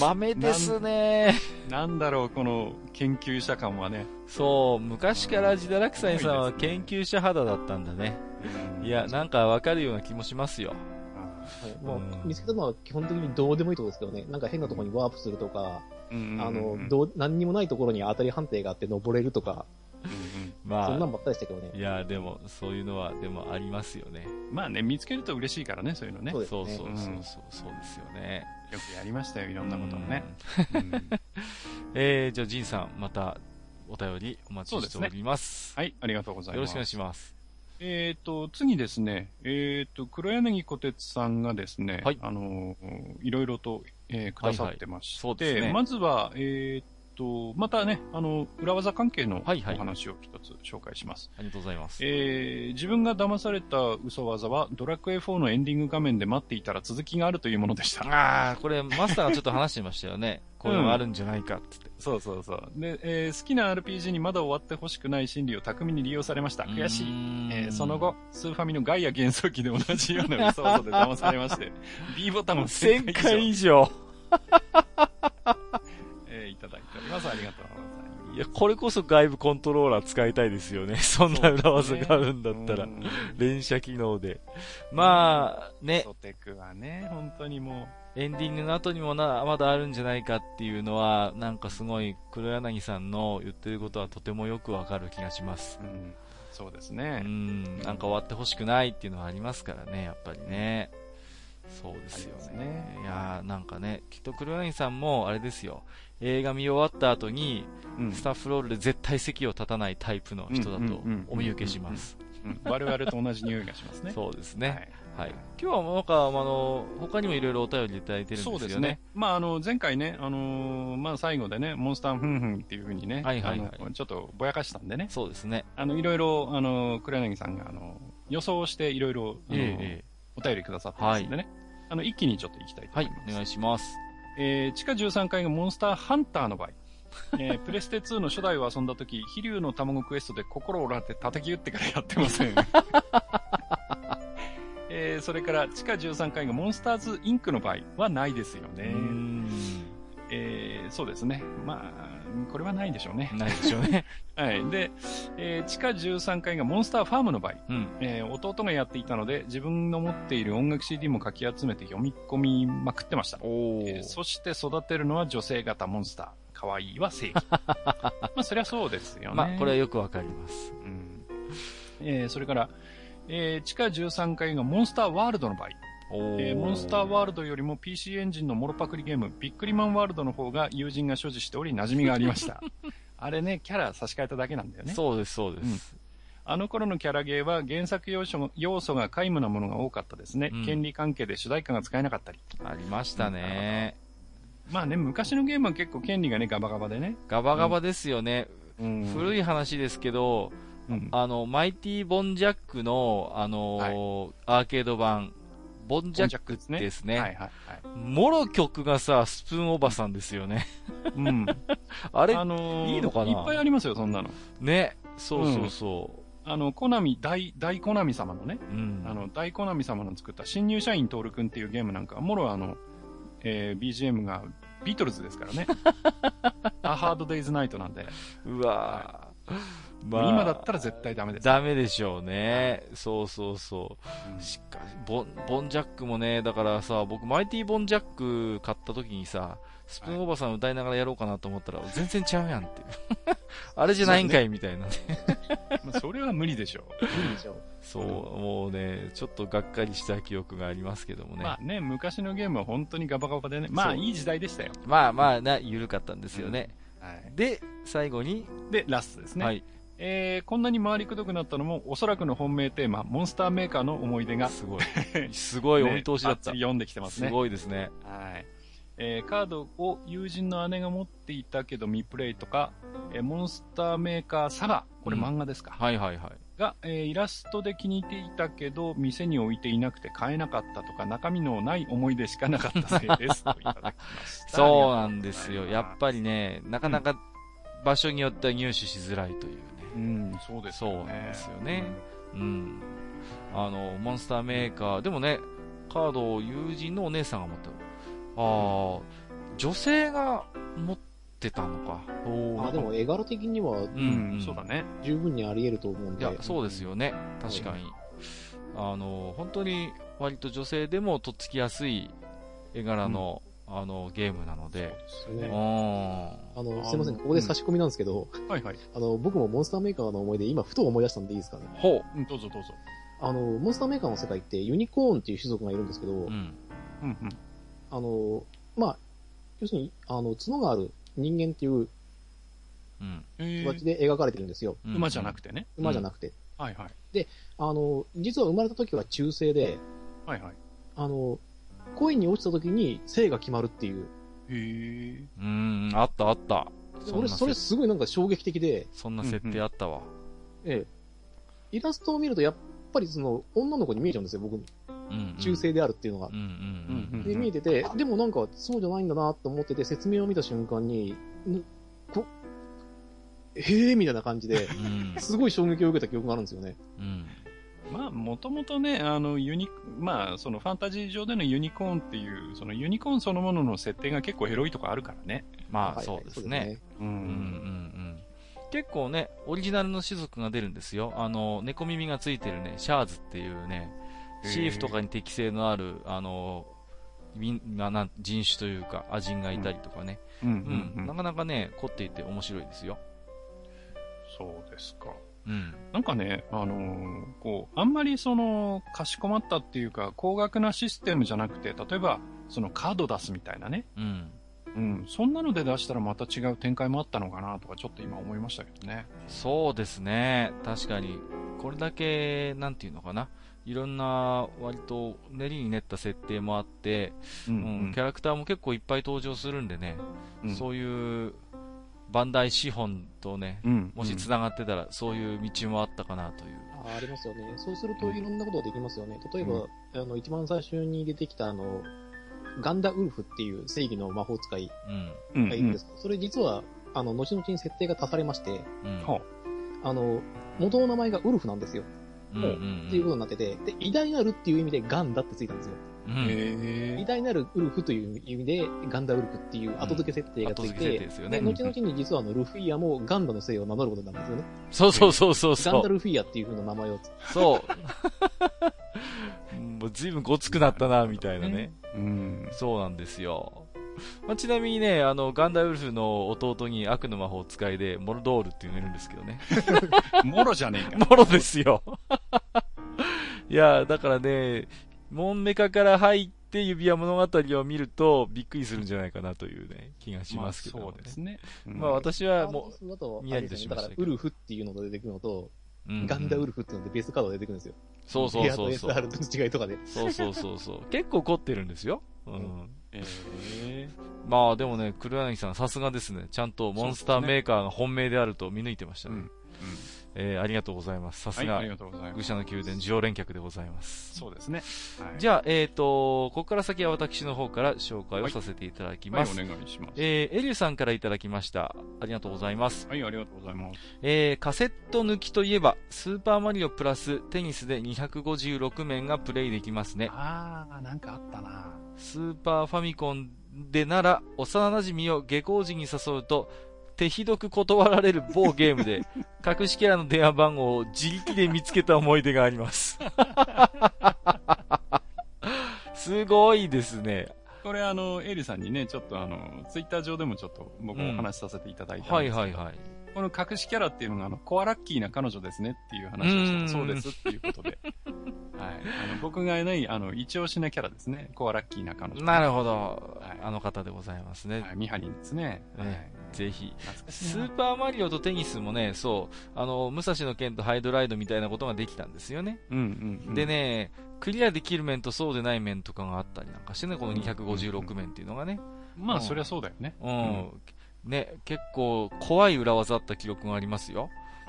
豆ですね。なんだろう、この研究者感はね。そう、昔から自堕落斎さんは研究者肌だったんだね。いや、なんかわかるような気もしますよ。もう見つけたのは基本的にどうでもいいところですけどね。なんか変なところにワープするとか、何にもないところに当たり判定があって登れるとか。まあ、そんなんばっかりしたけどね。いやでもそういうのはでもありますよね。まあね、見つけると嬉しいからね、そういうのね。そうそうそうそうですよね。よくやりましたよ、いろんなことをね。じゃあジンさんまたお便りお待ちしております。はい、ありがとうございます。よろしくお願いします。次ですね、黒柳小鉄さんがですね、はい、いろいろと、くださってまして、はいはい、そうですね、まずは、またね、裏技関係のお話を一つ紹介します。ありがとうございます。自分が騙された嘘技は、ドラクエ4のエンディング画面で待っていたら続きがあるというものでした。ああ、これ、マスターがちょっと話してましたよね。こういうのがあるんじゃないかって。そうそうそう。で、好きな RPG にまだ終わってほしくない心理を巧みに利用されました。悔しい。その後、スーファミのガイア幻想機で同じような嘘技で騙されまして、B ボタンを1000回以上。いただいております。ありがとうございます。いや、これこそ外部コントローラー使いたいですよね。そんな裏技があるんだったら、ね、連射機能で。まあね。ソテクはね、本当にもうエンディングの後にもまだあるんじゃないかっていうのは、なんかすごい黒柳さんの言ってることはとてもよくわかる気がします。うん、そうですね。うん、なんか終わってほしくないっていうのはありますからね、やっぱりね。そうですよね。いやなんかね、きっと黒柳さんもあれですよ。映画見終わった後に、うん、スタッフロールで絶対席を立たないタイプの人だとお見受けします。我々と同じ匂いがしますね。そうですね。はい。今日はなんか他にもいろいろお便りいただいてるんですよね。そうですね。まあ前回ねまあ最後でねモンスターフンフンっていう風にね、はいはいはい、ちょっとぼやかしたんでね。そうですね。いろいろ黒柳さんが予想していろいろお便りくださってますんでね。はい、一気にちょっといきたいと思います。はい、お願いします。地下13階がモンスターハンターの場合、プレステ2の初代を遊んだとき、飛竜の卵クエストで心を折られて叩き打ってからやってません。それから地下13階がモンスターズインクの場合はないですよね。そうですね。まあ、これはないでしょうね。ないでしょうね。はい。で、地下13階がモンスターファームの場合、弟がやっていたので、自分の持っている音楽 CD もかき集めて読み込みまくってました。そして育てるのは女性型モンスター。かわいいは正義。まあ、そりゃそうですよね。まあ、これはよくわかります。うん。それから、地下13階がモンスターワールドの場合、モンスターワールドよりも PC エンジンのモロパクリゲームビックリマンワールドの方が友人が所持しており馴染みがありました。あれね、キャラ差し替えただけなんだよね。そうですそうです、うん、あの頃のキャラゲーは原作要素が皆無なものが多かったですね、うん、権利関係で主題歌が使えなかったりありましたね、うん、まあね、昔のゲームは結構権利がねガバガバでねガバガバですよね、うん、古い話ですけど、うん、マイティボンジャックのはい、アーケード版ボンジャックですね。ですね、はいはいはい。もろ曲がさ、スプーンおばさんですよね。うん。あれ、いいのかないっぱいありますよ、そんなの。ね。そうそうそう。うん、コナミ、大コナミ様のね、うん、大コナミ様の作った新入社員トールくんっていうゲームなんか、もろBGM がビートルズですからね。アハードデイズナイトなんで。うわぁ。はい、まあ、今だったら絶対ダメです。ダメでしょうね。そうそうそう。うん、しかしボンジャックもね、だからさ、僕マイティボンジャック買った時にさ、スプーンおばさん歌いながらやろうかなと思ったら、はい、全然ちゃうやんっていう。あれじゃないんかいみたいなね。まあそれは無理でしょう。無理でしょう。そう、もうね、ちょっとがっかりした記憶がありますけどもね。まあね、昔のゲームは本当にガバガバでね、まあいい時代でしたよ。まあまあな、緩かったんですよね。うん、はい、で、最後に。で、ラストですね。はい。こんなに回りくどくなったのもおそらくの本命テーマモンスターメーカーの思い出がすごいお見通しだった、ね、読んできてますね。すごいですね。はい、カードを友人の姉が持っていたけど未プレイとか、モンスターメーカーサガ、これ漫画ですか、うん、はいはいはい、が、イラストで気に入っていたけど店に置いていなくて買えなかったとか中身のない思い出しかなかったせいですといただきました。そうなんですよ。やっぱりね、なかなか場所によっては入手しづらいという、うん、そうですよね。そうなんですよね。うん。モンスターメーカー、でもね、カードを友人のお姉さんが持ってる。ああ、女性が持ってたのか。あ、でも絵柄的には、うん、そうだね。十分にあり得ると思うんで。いや、そうですよね。確かに。本当に割と女性でもとっつきやすい絵柄のゲームなので。そうですね。すいません、ここで差し込みなんですけど、うん、はいはい。僕もモンスターメーカーの思い出、今ふと思い出したんでいいですかね。ほう、どうぞどうぞ。モンスターメーカーの世界ってユニコーンっていう種族がいるんですけど、うん。うんうん。まあ、要するに、角がある人間っていう、うん。形で描かれてるんですよ。馬じゃなくてね。馬じゃなくて。うん、はいはい。で、実は生まれた時は中性で、はいはい。恋に落ちた時に性が決まるっていう。へえ。あったあった。俺、それすごいなんか衝撃的で。そんな設定あったわ。うんうん、ええ。イラストを見るとやっぱりその女の子に見えちゃうんですよ、僕に。うんうん、中性であるっていうのが。で、見えてて、でもなんかそうじゃないんだなと思ってて、説明を見た瞬間に、へえみたいな感じで、すごい衝撃を受けた記憶があるんですよね。うんまあ、もともとね、まあ、そのファンタジー上でのユニコーンっていう、そのユニコーンそのものの設定が結構エロいとかあるからね。まあ、そうですね。結構ね、オリジナルの種族が出るんですよ。猫耳がついてるね、シャーズっていうね、シーフとかに適性のある、人種というか、アジンがいたりとかね。なかなかね、凝っていて面白いですよ。そうですか。うん、なんかね、こう、あんまりその、かしこまったっていうか、高額なシステムじゃなくて、例えば、そのカード出すみたいなね。うん。うん。そんなので出したらまた違う展開もあったのかなとか、ちょっと今思いましたけどね。そうですね。確かに。これだけ、なんていうのかな。いろんな、割と、練りに練った設定もあって、うんうんうん、キャラクターも結構いっぱい登場するんでね。うん、そういう、バンダイ資本とね、うん、もし繋がってたら、そういう道もあったかなという。ありますよね。そうするといろんなことができますよね。例えば、うん、一番最初に出てきたガンダウルフっていう正義の魔法使いがいるんですけど、うんうん、それ実は、後々に設定が足されまして、うん、元の名前がウルフなんですよ。うんうんうん、っていうことになってて、で、偉大なるっていう意味でガンダってついたんですよ。偉大なるウルフという意味でガンダウルフっていう後付け設定がついて、うんね、で後々に実はルフィアもガンダの姓を名乗ることになるんですよね。そうそうそうそうそう。ガンダルフィアっていう風な名前を。そう。もう随分ごつくなったなみたいなね。うん、そうなんですよ。まあ、ちなみにね、ガンダウルフの弟に悪の魔法使いでモルドールっていうのいるんですけどね。モロじゃねえか。モロですよ。いやだからね。モンメカから入って指輪物語を見るとびっくりするんじゃないかなというね気がしますけどね。まあ、そうですね。まあ私はもう見やりとしましたけど、だからウルフっていうのが出てくるのと、うんうん、ガンダウルフっていうのでベースカードが出てくるんですよ。そうそうそうそう。レアと SR の違いとかで。そうそうそうそう。結構凝ってるんですよ。うん。まあでもね、黒柳さんさすがですね。ちゃんとモンスターメーカーが本命であると見抜いてましたね。ありがとうございます。さすが、愚者の宮殿常連客でございます。そうですね。はい、じゃあ、ここから先は私の方から紹介をさせていただきます。はいはい、お願いします。エリューさんからいただきました。ありがとうございます。はい、ありがとうございます。カセット抜きといえば、スーパーマリオプラステニスで256面がプレイできますね。あー、なんかあったな。スーパーファミコンでなら、幼馴染を下校時に誘うと、手ひどく断られる某ゲームで隠しキャラの電話番号を自力で見つけた思い出がありますすごいですね。これエリさんにねちょっとツイッター上でもちょっと僕もお話しさせていただいたんですけど、うん、はいはいはい、この隠しキャラっていうのがコアラッキーな彼女ですねっていう話をしたらそうですっていうことではい、僕がいない一押しなキャラですね。コアラッキーな彼女。なるほど、はい、あの方でございますね。はい、ミハリンですね。はい、ぜひ。スーパーマリオとテニスもね、そう武蔵の剣とハイドライドみたいなことができたんですよね。うんうんうん、でね、クリアできる面とそうでない面とかがあったりなんかしてね、この256面っていうのがね。うんうん、まあ、そりゃそうだよね。うん。ね、結構怖い裏技あった記録がありますよ。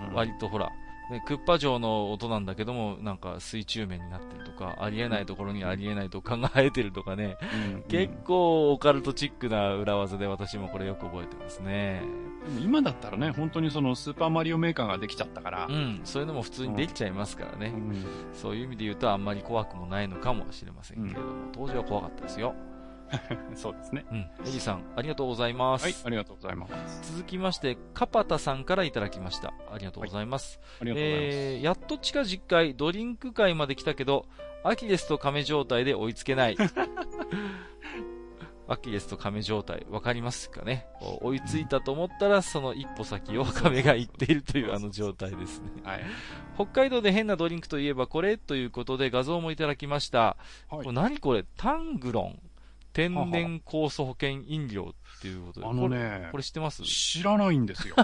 うん、割とほら。ね、クッパ城の音なんだけどもなんか水中面になってるとか、ありえないところにありえないとかが生えてるとかね、うんうん、結構オカルトチックな裏技で私もこれよく覚えてますね。でも今だったらね本当にそのスーパーマリオメーカーができちゃったから、うん、そういうのも普通にできちゃいますからね、うんうん、そういう意味で言うとあんまり怖くもないのかもしれませんけれども、うん、当時は怖かったですよそうですね。うん。エリさん、ありがとうございます。はい、ありがとうございます。続きまして、カパタさんからいただきました。ありがとうございます。はい、ありがとうございます。やっと地下10階、ドリンク会まで来たけど、アキレスと亀状態で追いつけない。アキレスと亀状態、わかりますかね。追いついたと思ったらその一歩先を亀が行っているというあの状態ですね。はい、北海道で変なドリンクといえばこれということで画像もいただきました。はい、これ何これ、タングロン天然酵素保険飲料っていうことで、これ知ってます？知らないんですよ。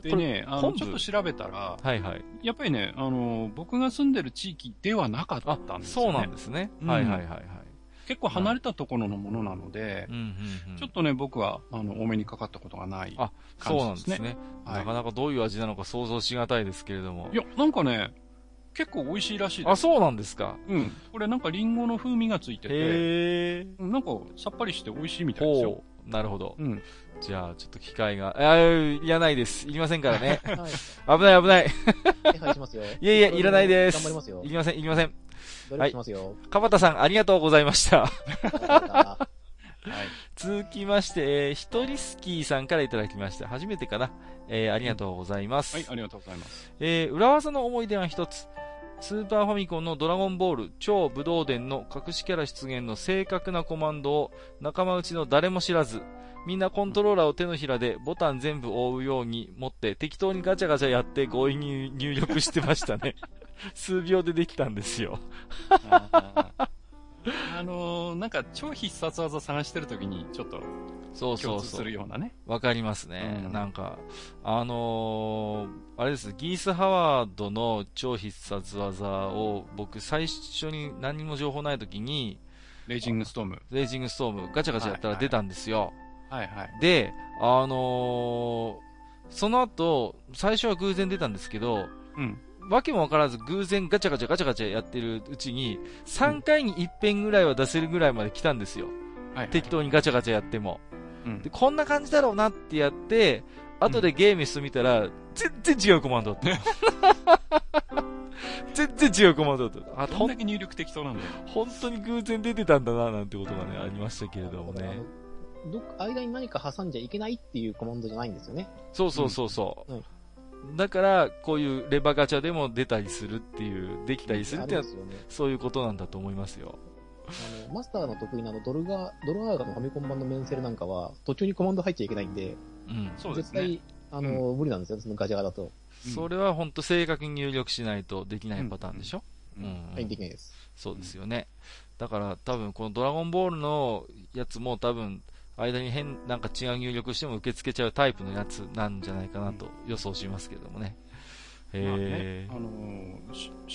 でね、ちょっと調べたら、はいはい、やっぱりね、僕が住んでる地域ではなかったんですよね。そうなんですね。うん、はいはいはいはい。結構離れたところのものなので、うんうんうん、ちょっとね、僕は多めにかかったことがない感じですね。そうなんですね、はい。なかなかどういう味なのか想像しがたいですけれども。いや、なんかね、結構美味しいらしいです。あ、そうなんですか。うん。これなんかリンゴの風味がついてて、なんかさっぱりして美味しいみたいですよ。なるほど、うん。じゃあ、ちょっと機会が、いらないです。いりませんからね。はい、危ない、危ない。手配しますよ。いやいや、いらないです。頑張りますよ。いりません、いりません。努力しますよ。はい。かばたさん、ありがとうございました。はい、続きまして、ひとりすきーさんからいただきました。初めてかな。ありがとうございます。はい、ありがとうございます。裏技の思い出は一つ。スーパーファミコンのドラゴンボール超武道伝の隠しキャラ出現の正確なコマンドを仲間内の誰も知らず、みんなコントローラーを手のひらでボタン全部覆うように持って適当にガチャガチャやって強引に入力してましたね。数秒でできたんですよ。なんか超必殺技探してるときにちょっと共通するようなね。わかりますね。うん、なんかあれですね、ギース・ハワードの超必殺技を僕最初に何も情報ないときにレイジングストームガチャガチャやったら出たんですよ。はいはい。はいはい、でその後最初は偶然出たんですけど。うん。わけもわからず偶然ガチャガチャやってるうちに3回に一遍ぐらいは出せるぐらいまで来たんですよ、うん、適当にガチャガチャやっても、うん、でこんな感じだろうなってやって後でゲームしてみたら、うん、全然違うコマンドって全然違うコマンドってどんだけ入力適当なんだよ。本当に偶然出てたんだななんてことがねありましたけれどもね。間に何か挟んじゃいけないっていうコマンドじゃないんですよね。そう、うん、だからこういうレバガチャでも出たりするっていうできたりするっていうのは、ね、そういうことなんだと思いますよ。マスターの得意なドルガーガのファミコン版のメンセルなんかは途中にコマンド入っちゃいけないんで、うん、そうですね、絶対無理なんですよ、そのガチャガだと。それは本当正確に入力しないとできないパターンでしょ。はい、できないです。そうですよね。だから多分このドラゴンボールのやつも多分間になんか違う入力しても受け付けちゃうタイプのやつなんじゃないかなと予想しますけどもね。初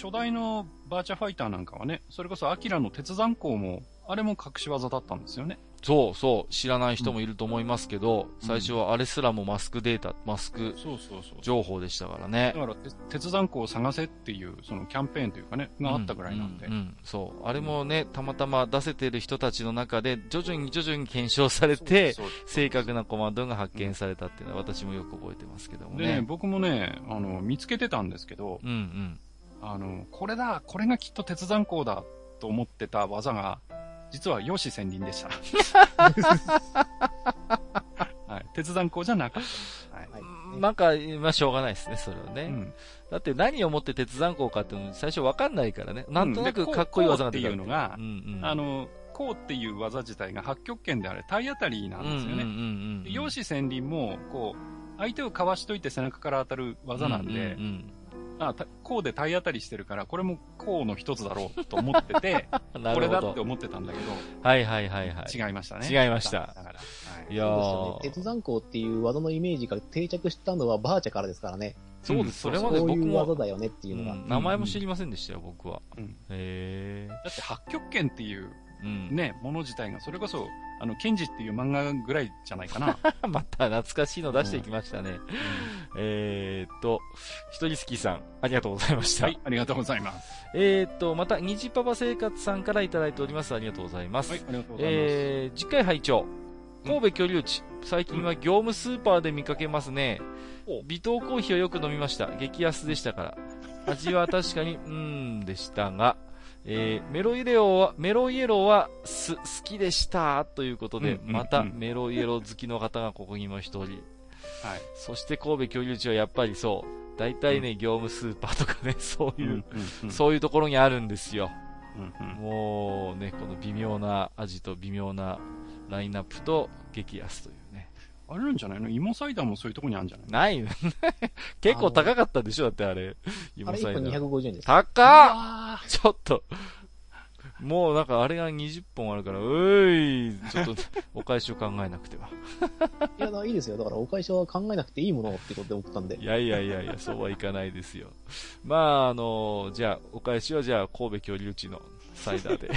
代のバーチャファイターなんかはね、それこそアキラの鉄山鋼もあれも隠し技だったんですよね。そう知らない人もいると思いますけど、うん、最初はあれすらもマスク情報でしたからね。だから鉄山鋼を探せっていうそのキャンペーンというかねがあったぐらいなんで、そうあれもねたまたま出せてる人たちの中で徐々に検証されて正確なコマンドが発見されたっていうのは私もよく覚えてますけどもね。でね僕もね見つけてたんですけど、これがきっと鉄山鋼だと思ってた技が実は陽子千輪でした、はい、鉄山鋼じゃなかった、はいはい、なんか、まあ、しょうがないですねそれはね、うん、だって何をもって鉄山鋼かっていうの最初わかんないからね、なんとなくかっこいい技が出たっていうのが、こうっていう技自体が8極拳であれ体当たりなんですよね。陽子千輪もこう相手をかわしといて背中から当たる技なんで、こうで体当たりしてるからこれもこうの一つだろうと思っててこれだって思ってたんだけどはい、違いましたね。違いました。だから、はい、いやそうですよね、鉄山鋼っていう技のイメージが定着したのはバーチャからですからね。そうです、それまで僕も技だよねっていうのが、名前も知りませんでしたよ僕は、だって八極拳っていうね、もの自体がそれこそケンジっていう漫画ぐらいじゃないかな。また懐かしいの出してきましたね。ひとりすきさんありがとうございました。はい、ありがとうございます。またにじパパ生活さんからいただいております。ありがとうございます。はい、ありがとうございます。次回拝聴。神戸居留地、最近は業務スーパーで見かけますね。微糖コーヒーをよく飲みました。激安でしたから味は確かにでしたが、メロイエローは好きでしたということで、またメロイエロー好きの方がここにも一人、はい、そして神戸居留地はやっぱりそう大体ね、業務スーパーとかねそういうところにあるんですよ、もうね、この微妙な味と微妙なラインナップと激安というね。あれなんじゃないの、芋サイダーもそういうとこにあるんじゃないの？ない結構高かったでしょ、だってあれ。芋サイダー。あれ1本250円です。高っ！ちょっと。もうなんかあれが20本あるから、ちょっとお返しを考えなくては。いや、いいですよ。だからお返しは考えなくていいものってことで送ったんで。いやいやいやいや、そうはいかないですよ。まあ、じゃあ、お返しはじゃあ、神戸恐竜地のサイダーで。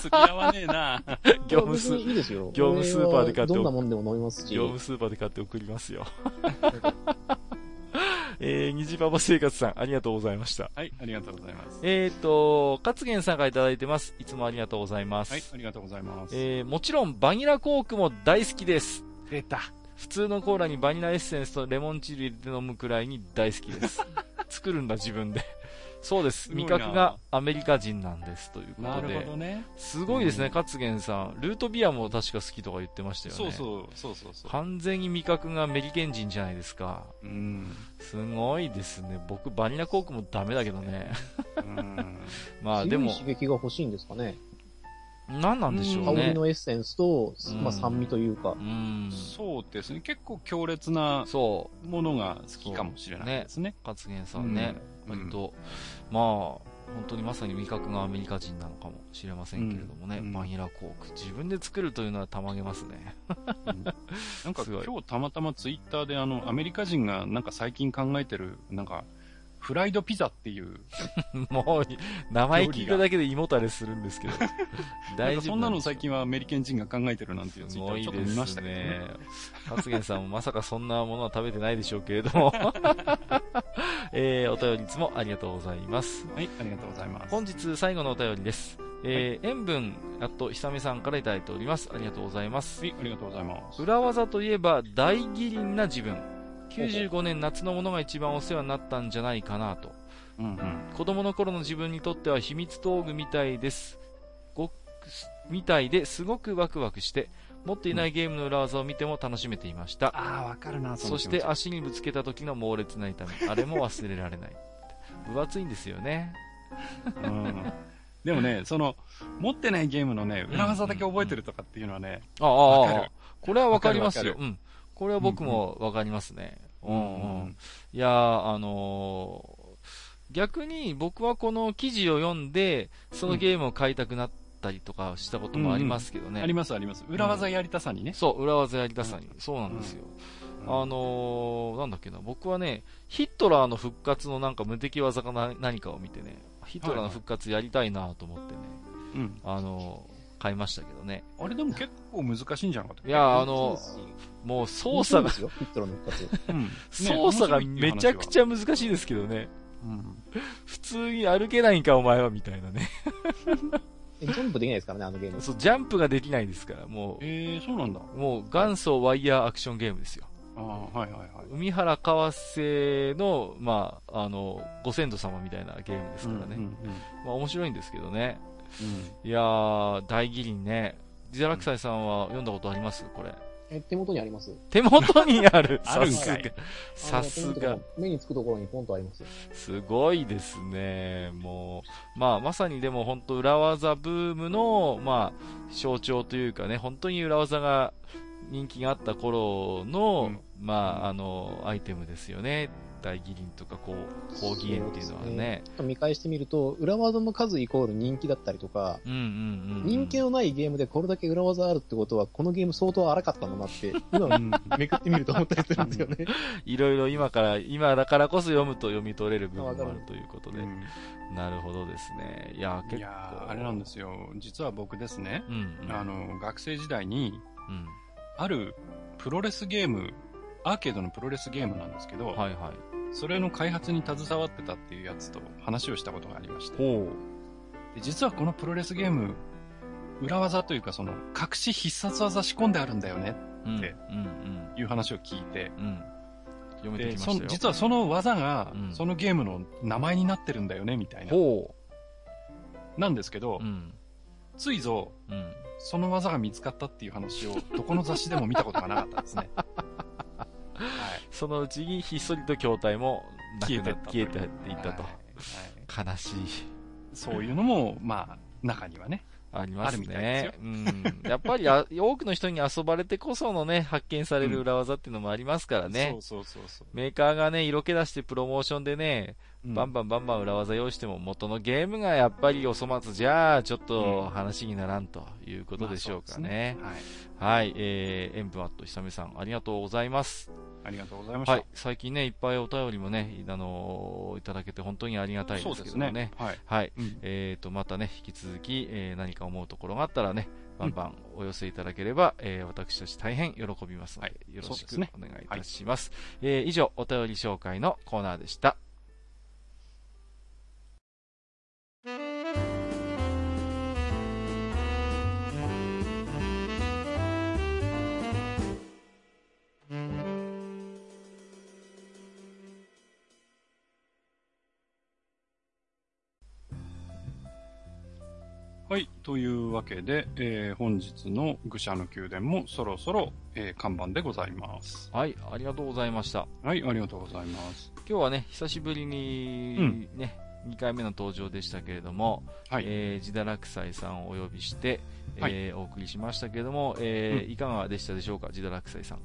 付き合わねえな。業務スーパーで買って、どんなもんでも飲みますし。業務スーパーで買って送りますよ。にじばば生活さん、ありがとうございました。はい、ありがとうございます。勝元さんからいただいてます。いつもありがとうございます。はい、ありがとうございます。もちろんバニラコークも大好きです。出た。普通のコーラにバニラエッセンスとレモン汁入れて飲むくらいに大好きです。作るんだ、自分で。そうです。味覚がアメリカ人なんですということで。なるほどね。すごいですね、勝元さん。ルートビアも確か好きとか言ってましたよね。そうそう。完全に味覚がアメリカ人じゃないですか。うん。すごいですね。僕バニラコークもダメだけどね。うん。まあでも。刺激が欲しいんですかね。何なんでしょうね。香りのエッセンスと、まあ、酸味というか、そうですね。結構強烈なものが好きかもしれないですね。勝元さんね。割と、まあ、本当にまさに味覚がアメリカ人なのかもしれませんけれどもね。バニラコーク。自分で作るというのはたまげますね。なんか今日たまたまツイッターでアメリカ人がなんか最近考えてる、なんか、フライドピザっていうもう名前聞いただけで胃もたれするんですけど大丈夫、そんなの最近はアメリカ人が考えてるなんていうのをちょっと見ましたけどね。勝元さんもまさかそんなものは食べてないでしょうけれどもお便りいつもありがとうございます。はい、ありがとうございます。本日最後のお便りです。塩分あと久美さんからいただいております。ありがとうございます。はい、ありがとうございます。裏技といえば大義林な自分、95年夏のものが一番お世話になったんじゃないかなと、子供の頃の自分にとっては秘密道具みたいですみたいで、すごくワクワクして持っていないゲームの裏技を見ても楽しめていました。ああ、わかるな。そして足にぶつけた時の猛烈な痛み、あれも忘れられない分厚いんですよね、でもね、その持ってないゲームのね、裏技だけ覚えてるとかっていうのはね、これはわかりますよ。これは僕もわかりますね。いやー、逆に僕はこの記事を読んで、そのゲームを買いたくなったりとかしたこともありますけどね。ありますあります。裏技やりたさにね。そう、裏技やりたさに。そうなんですよ。なんだっけな、僕はね、ヒットラーの復活のなんか無敵技か何かを見てね、ヒットラーの復活やりたいなと思ってね、買いましたけどね。あれでも結構難しいんじゃなかったっけ？いや、もう操作が、操作がめちゃくちゃ難しいですけどね。普通に歩けないんかお前はみたいなね。ジャンプできないですからね、あのゲーム。そう、ジャンプができないですから、もう。そうなんだ。もう元祖ワイヤーアクションゲームですよ。海原川瀬の、まあ、ご先祖様みたいなゲームですからね。まあ面白いんですけどね。いやー、大義林ね。自堕落斎さんは読んだことあります？これ。手元にあります。手元にある。あるんかい。さすが。目につくところにポンとあります。すごいですね。もう、まあ、まさにでも本当裏技ブームの、まあ、象徴というかね、本当に裏技が人気があった頃の、まあ、アイテムですよね。大義林とか抗議炎っていうのはね、見返してみると裏技の数イコール人気だったりとか、人気のないゲームでこれだけ裏技あるってことはこのゲーム相当荒かったんだなって今めくってみると思ったりするんですよね。いろいろ今だからこそ読むと読み取れる部分もあるということで、なるほどですね。いや結構あれなんですよ。実は僕ですね、学生時代に、あるプロレスゲーム、アーケードのプロレスゲームなんですけど、それの開発に携わってたっていうやつと話をしたことがありまして。で、実はこのプロレスゲーム、裏技というかその隠し必殺技仕込んであるんだよねっていう話を聞いて、読めてきましたよ。で、実はその技がそのゲームの名前になってるんだよねみたいな。なんですけど、ついぞ、その技が見つかったっていう話をどこの雑誌でも見たことがなかったですね。そのうちにひっそりと筐体も消えていったと、悲しい。そういうのもまあ中にはねありますね。うん、やっぱり多くの人に遊ばれてこそのね、発見される裏技っていうのもありますからね。うん、そう。メーカーがね、色気出してプロモーションでね、バンバン裏技用意しても元のゲームがやっぱりお粗末じゃあ、ちょっと話にならんということでしょうかね。まあ、そうですね。はい。はい。塩分アットひさめさん、ありがとうございます。ありがとうございました。はい。最近ね、いっぱいお便りもね、いただけて本当にありがたいですけどもね。そうですね。はい。はい。うん、またね、引き続き、何か思うところがあったらね、バンバンお寄せいただければ、私たち大変喜びますので、はい、よろしくお願いいたします。はい、以上、お便り紹介のコーナーでした。はい、というわけで、本日の愚者の宮殿もそろそろ、看板でございます。はい、ありがとうございました。はい、ありがとうございます。今日はね、久しぶりにね、2回目の登場でしたけれども、はい、ジダラクサイさんをお呼びして、お送りしましたけれども、いかがでしたでしょうか、ジダラクサイさん。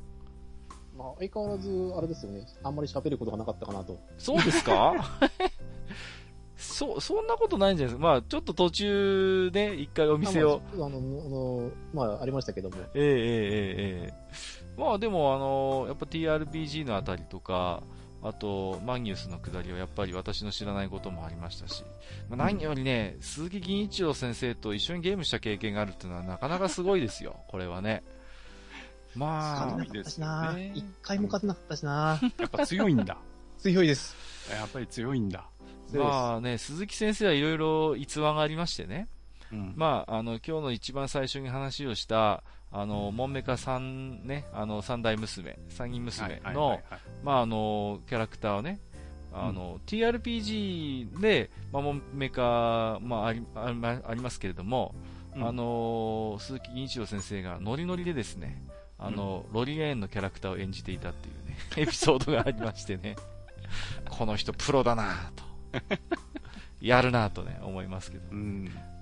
まあ、相変わらず、あれですよね、あんまり喋ることがなかったかなと。そうですかそんなことないんじゃないですか。まあ、ちょっと途中で、一回お店を。まあ、ありましたけども。まあ、でも、やっぱ TRPG のあたりとか、あと、マギウスの下りは、やっぱり私の知らないこともありましたし、まあ、何よりね、鈴木銀一郎先生と一緒にゲームした経験があるっていうのは、なかなかすごいですよ、これはね。まあ、勝てなかったしな。一回も勝てなかったしな。やっぱ強いんだ。強いです。やっぱり強いんだ。まあね、鈴木先生はいろいろ逸話がありましてね、まあ、今日の一番最初に話をした門メカ三、ね、三代娘三人娘のキャラクターをねTRPG で、まあ、門メカ、まあ、ありますけれども、鈴木銀一郎先生がノリノリでですねロリエーンのキャラクターを演じていたっていうねエピソードがありましてねこの人プロだなとやるなとね思いますけど、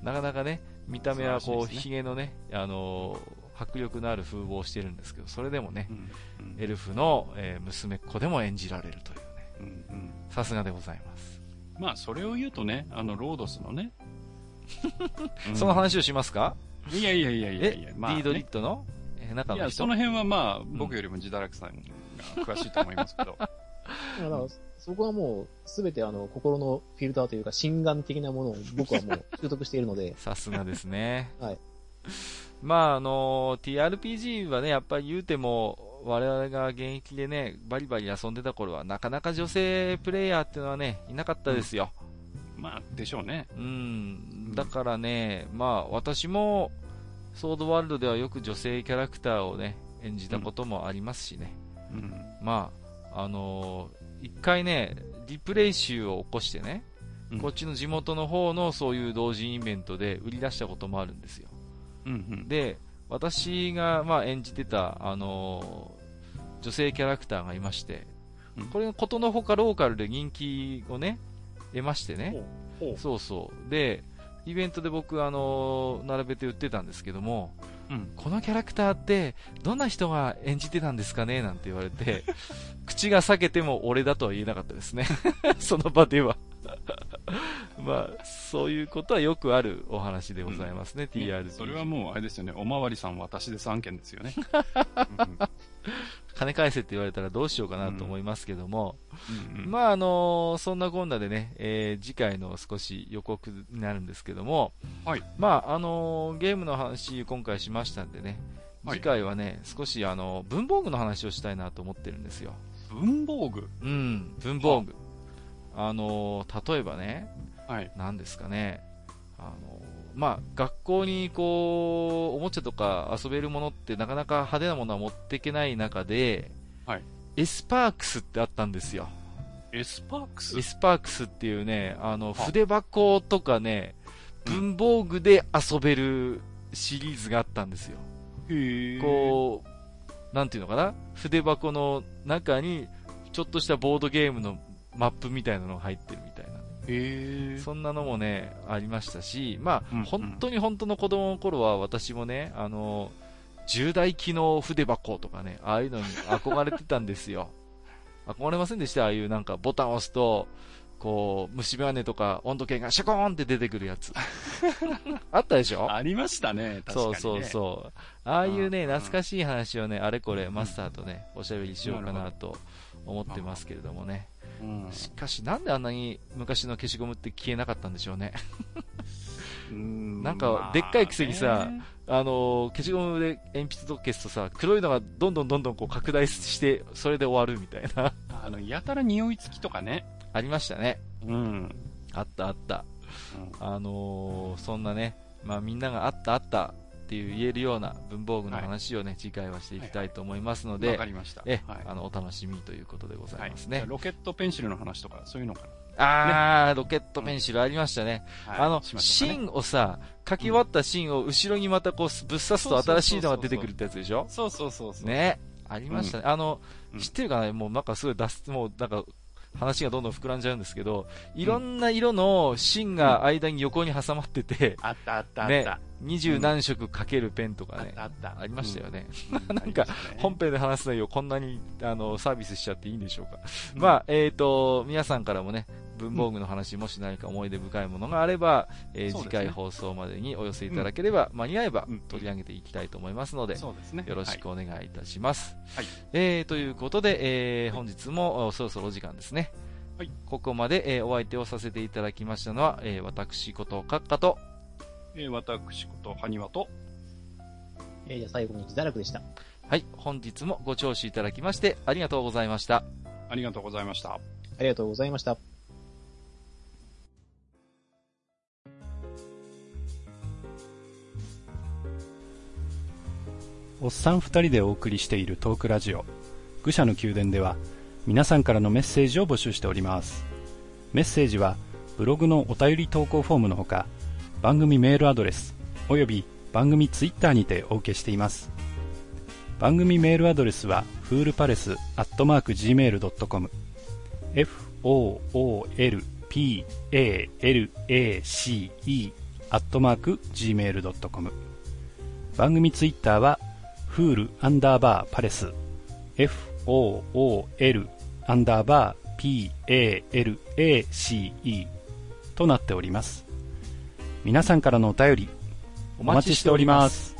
なかなかね見た目はこうひげのね迫力のある風貌をしてるんですけど、それでもね、エルフの、娘っ子でも演じられるというね、さすがでございます。まあそれを言うとねロードスのねその話をしますか。いやディードリットの中の人、いやその辺はまあ僕よりも自堕落さんが詳しいと思いますけどだからそこはもうすべて心のフィルターというか心眼的なものを僕はもう習得しているのでさすがですね、はい、まあTRPG はねやっぱり言うても我々が現役でねバリバリ遊んでた頃はなかなか女性プレイヤーっていうのはねいなかったですよ、まあでしょうね、だからねまあ私もソードワールドではよく女性キャラクターをね演じたこともありますしね、まあ一回ねリプレイ集を起こしてね、こっちの地元の方のそういう同人イベントで売り出したこともあるんですよ、で私が、まあ、演じてた、女性キャラクターがいまして、これことのほかローカルで人気をね得ましてね、そうでイベントで僕、並べて売ってたんですけども、このキャラクターってどんな人が演じてたんですかねなんて言われて口が裂けても俺だとは言えなかったですねその場ではまあそういうことはよくあるお話でございますね、TRPG。それはもうあれですよね、おまわりさん私で3件ですよね金返せって言われたらどうしようかなと思いますけども、まあそんなこんなでね、次回の少し予告になるんですけども、はい、まあゲームの話今回しましたんでね、次回はね少し文房具の話をしたいなと思ってるんですよ。文房具、文房具、例えばね、何ですかね、まあ、学校にこうおもちゃとか遊べるものってなかなか派手なものは持っていけない中で、エスパークスってあったんですよ。エスパークス？エスパークスっていうね、筆箱とかね、文房具で遊べるシリーズがあったんですよ。こう、なんていうのかな、筆箱の中にちょっとしたボードゲームのマップみたいなのが入ってるみたいな。そんなのもねありましたし、まあ、うんうん、本当に本当の子供の頃は私もね、10代機能筆箱とかね、ああいうのに憧れてたんですよ。憧れませんでした？ああいうなんかボタンを押すとこう虫眼鏡とか温度計がシャコーンって出てくるやつあったでしょ？ありましたね、確かにね。そうそうそう、ああいうね、懐かしい話をねあれこれマスターとねおしゃべりしようかなと思ってますけれどもね。しかしなんであんなに昔の消しゴムって消えなかったんでしょうねなんかでっかいくせにさ、消しゴムで鉛筆と消すとさ、黒いのがどんどんどんどんこう拡大してそれで終わるみたいなやたら匂いつきとかねありましたね、うん、あったあった、うん、そんなね、まあ、みんながあったあったっていう言えるような文房具の話をね、はい、次回はしていきたいと思いますので、わかりました、はい、お楽しみということでございますね、はい、ロケットペンシルの話とかそういうのかな、ロケットペンシルありましたね、うん、しましたかね、芯をさ、書き終わった芯を後ろにまたこうぶっ刺すと新しいのが出てくるってやつでしょ。そうそうそうそうね、ありましたね、知ってるかな、もうなんかすごいもうなんか話がどんどん膨らんじゃうんですけど、いろんな色の芯が間に横に挟まってて、あったあったあった。二十何色かけるペンとかね、あったあった。ありましたよね。なんか、本編で話す内容こんなにサービスしちゃっていいんでしょうか。まあ、皆さんからもね、文房具の話、もし何か思い出深いものがあれば、次回放送までにお寄せいただければ、間に合えば取り上げていきたいと思いますので、そうですね、よろしくお願いいたします。はい、ということで、本日もそろそろお時間ですね。はい、ここまで、お相手をさせていただきましたのは、私ことカッカと、私ことハニワと、最後に自堕落でした。はい、本日もご聴取いただきましてありがとうございました。ありがとうございました。ありがとうございました。おっさん2人でお送りしているトークラジオ愚者の宮殿では、皆さんからのメッセージを募集しております。メッセージはブログのお便り投稿フォームのほか、番組メールアドレスおよび番組ツイッターにてお受けしています。番組メールアドレスはfoolpalace@gmail.com、 foolpalace@gmail.com、 番組ツイッターはfool_palace、 fool_palace となっております。皆さんからのお便りお待ちしております。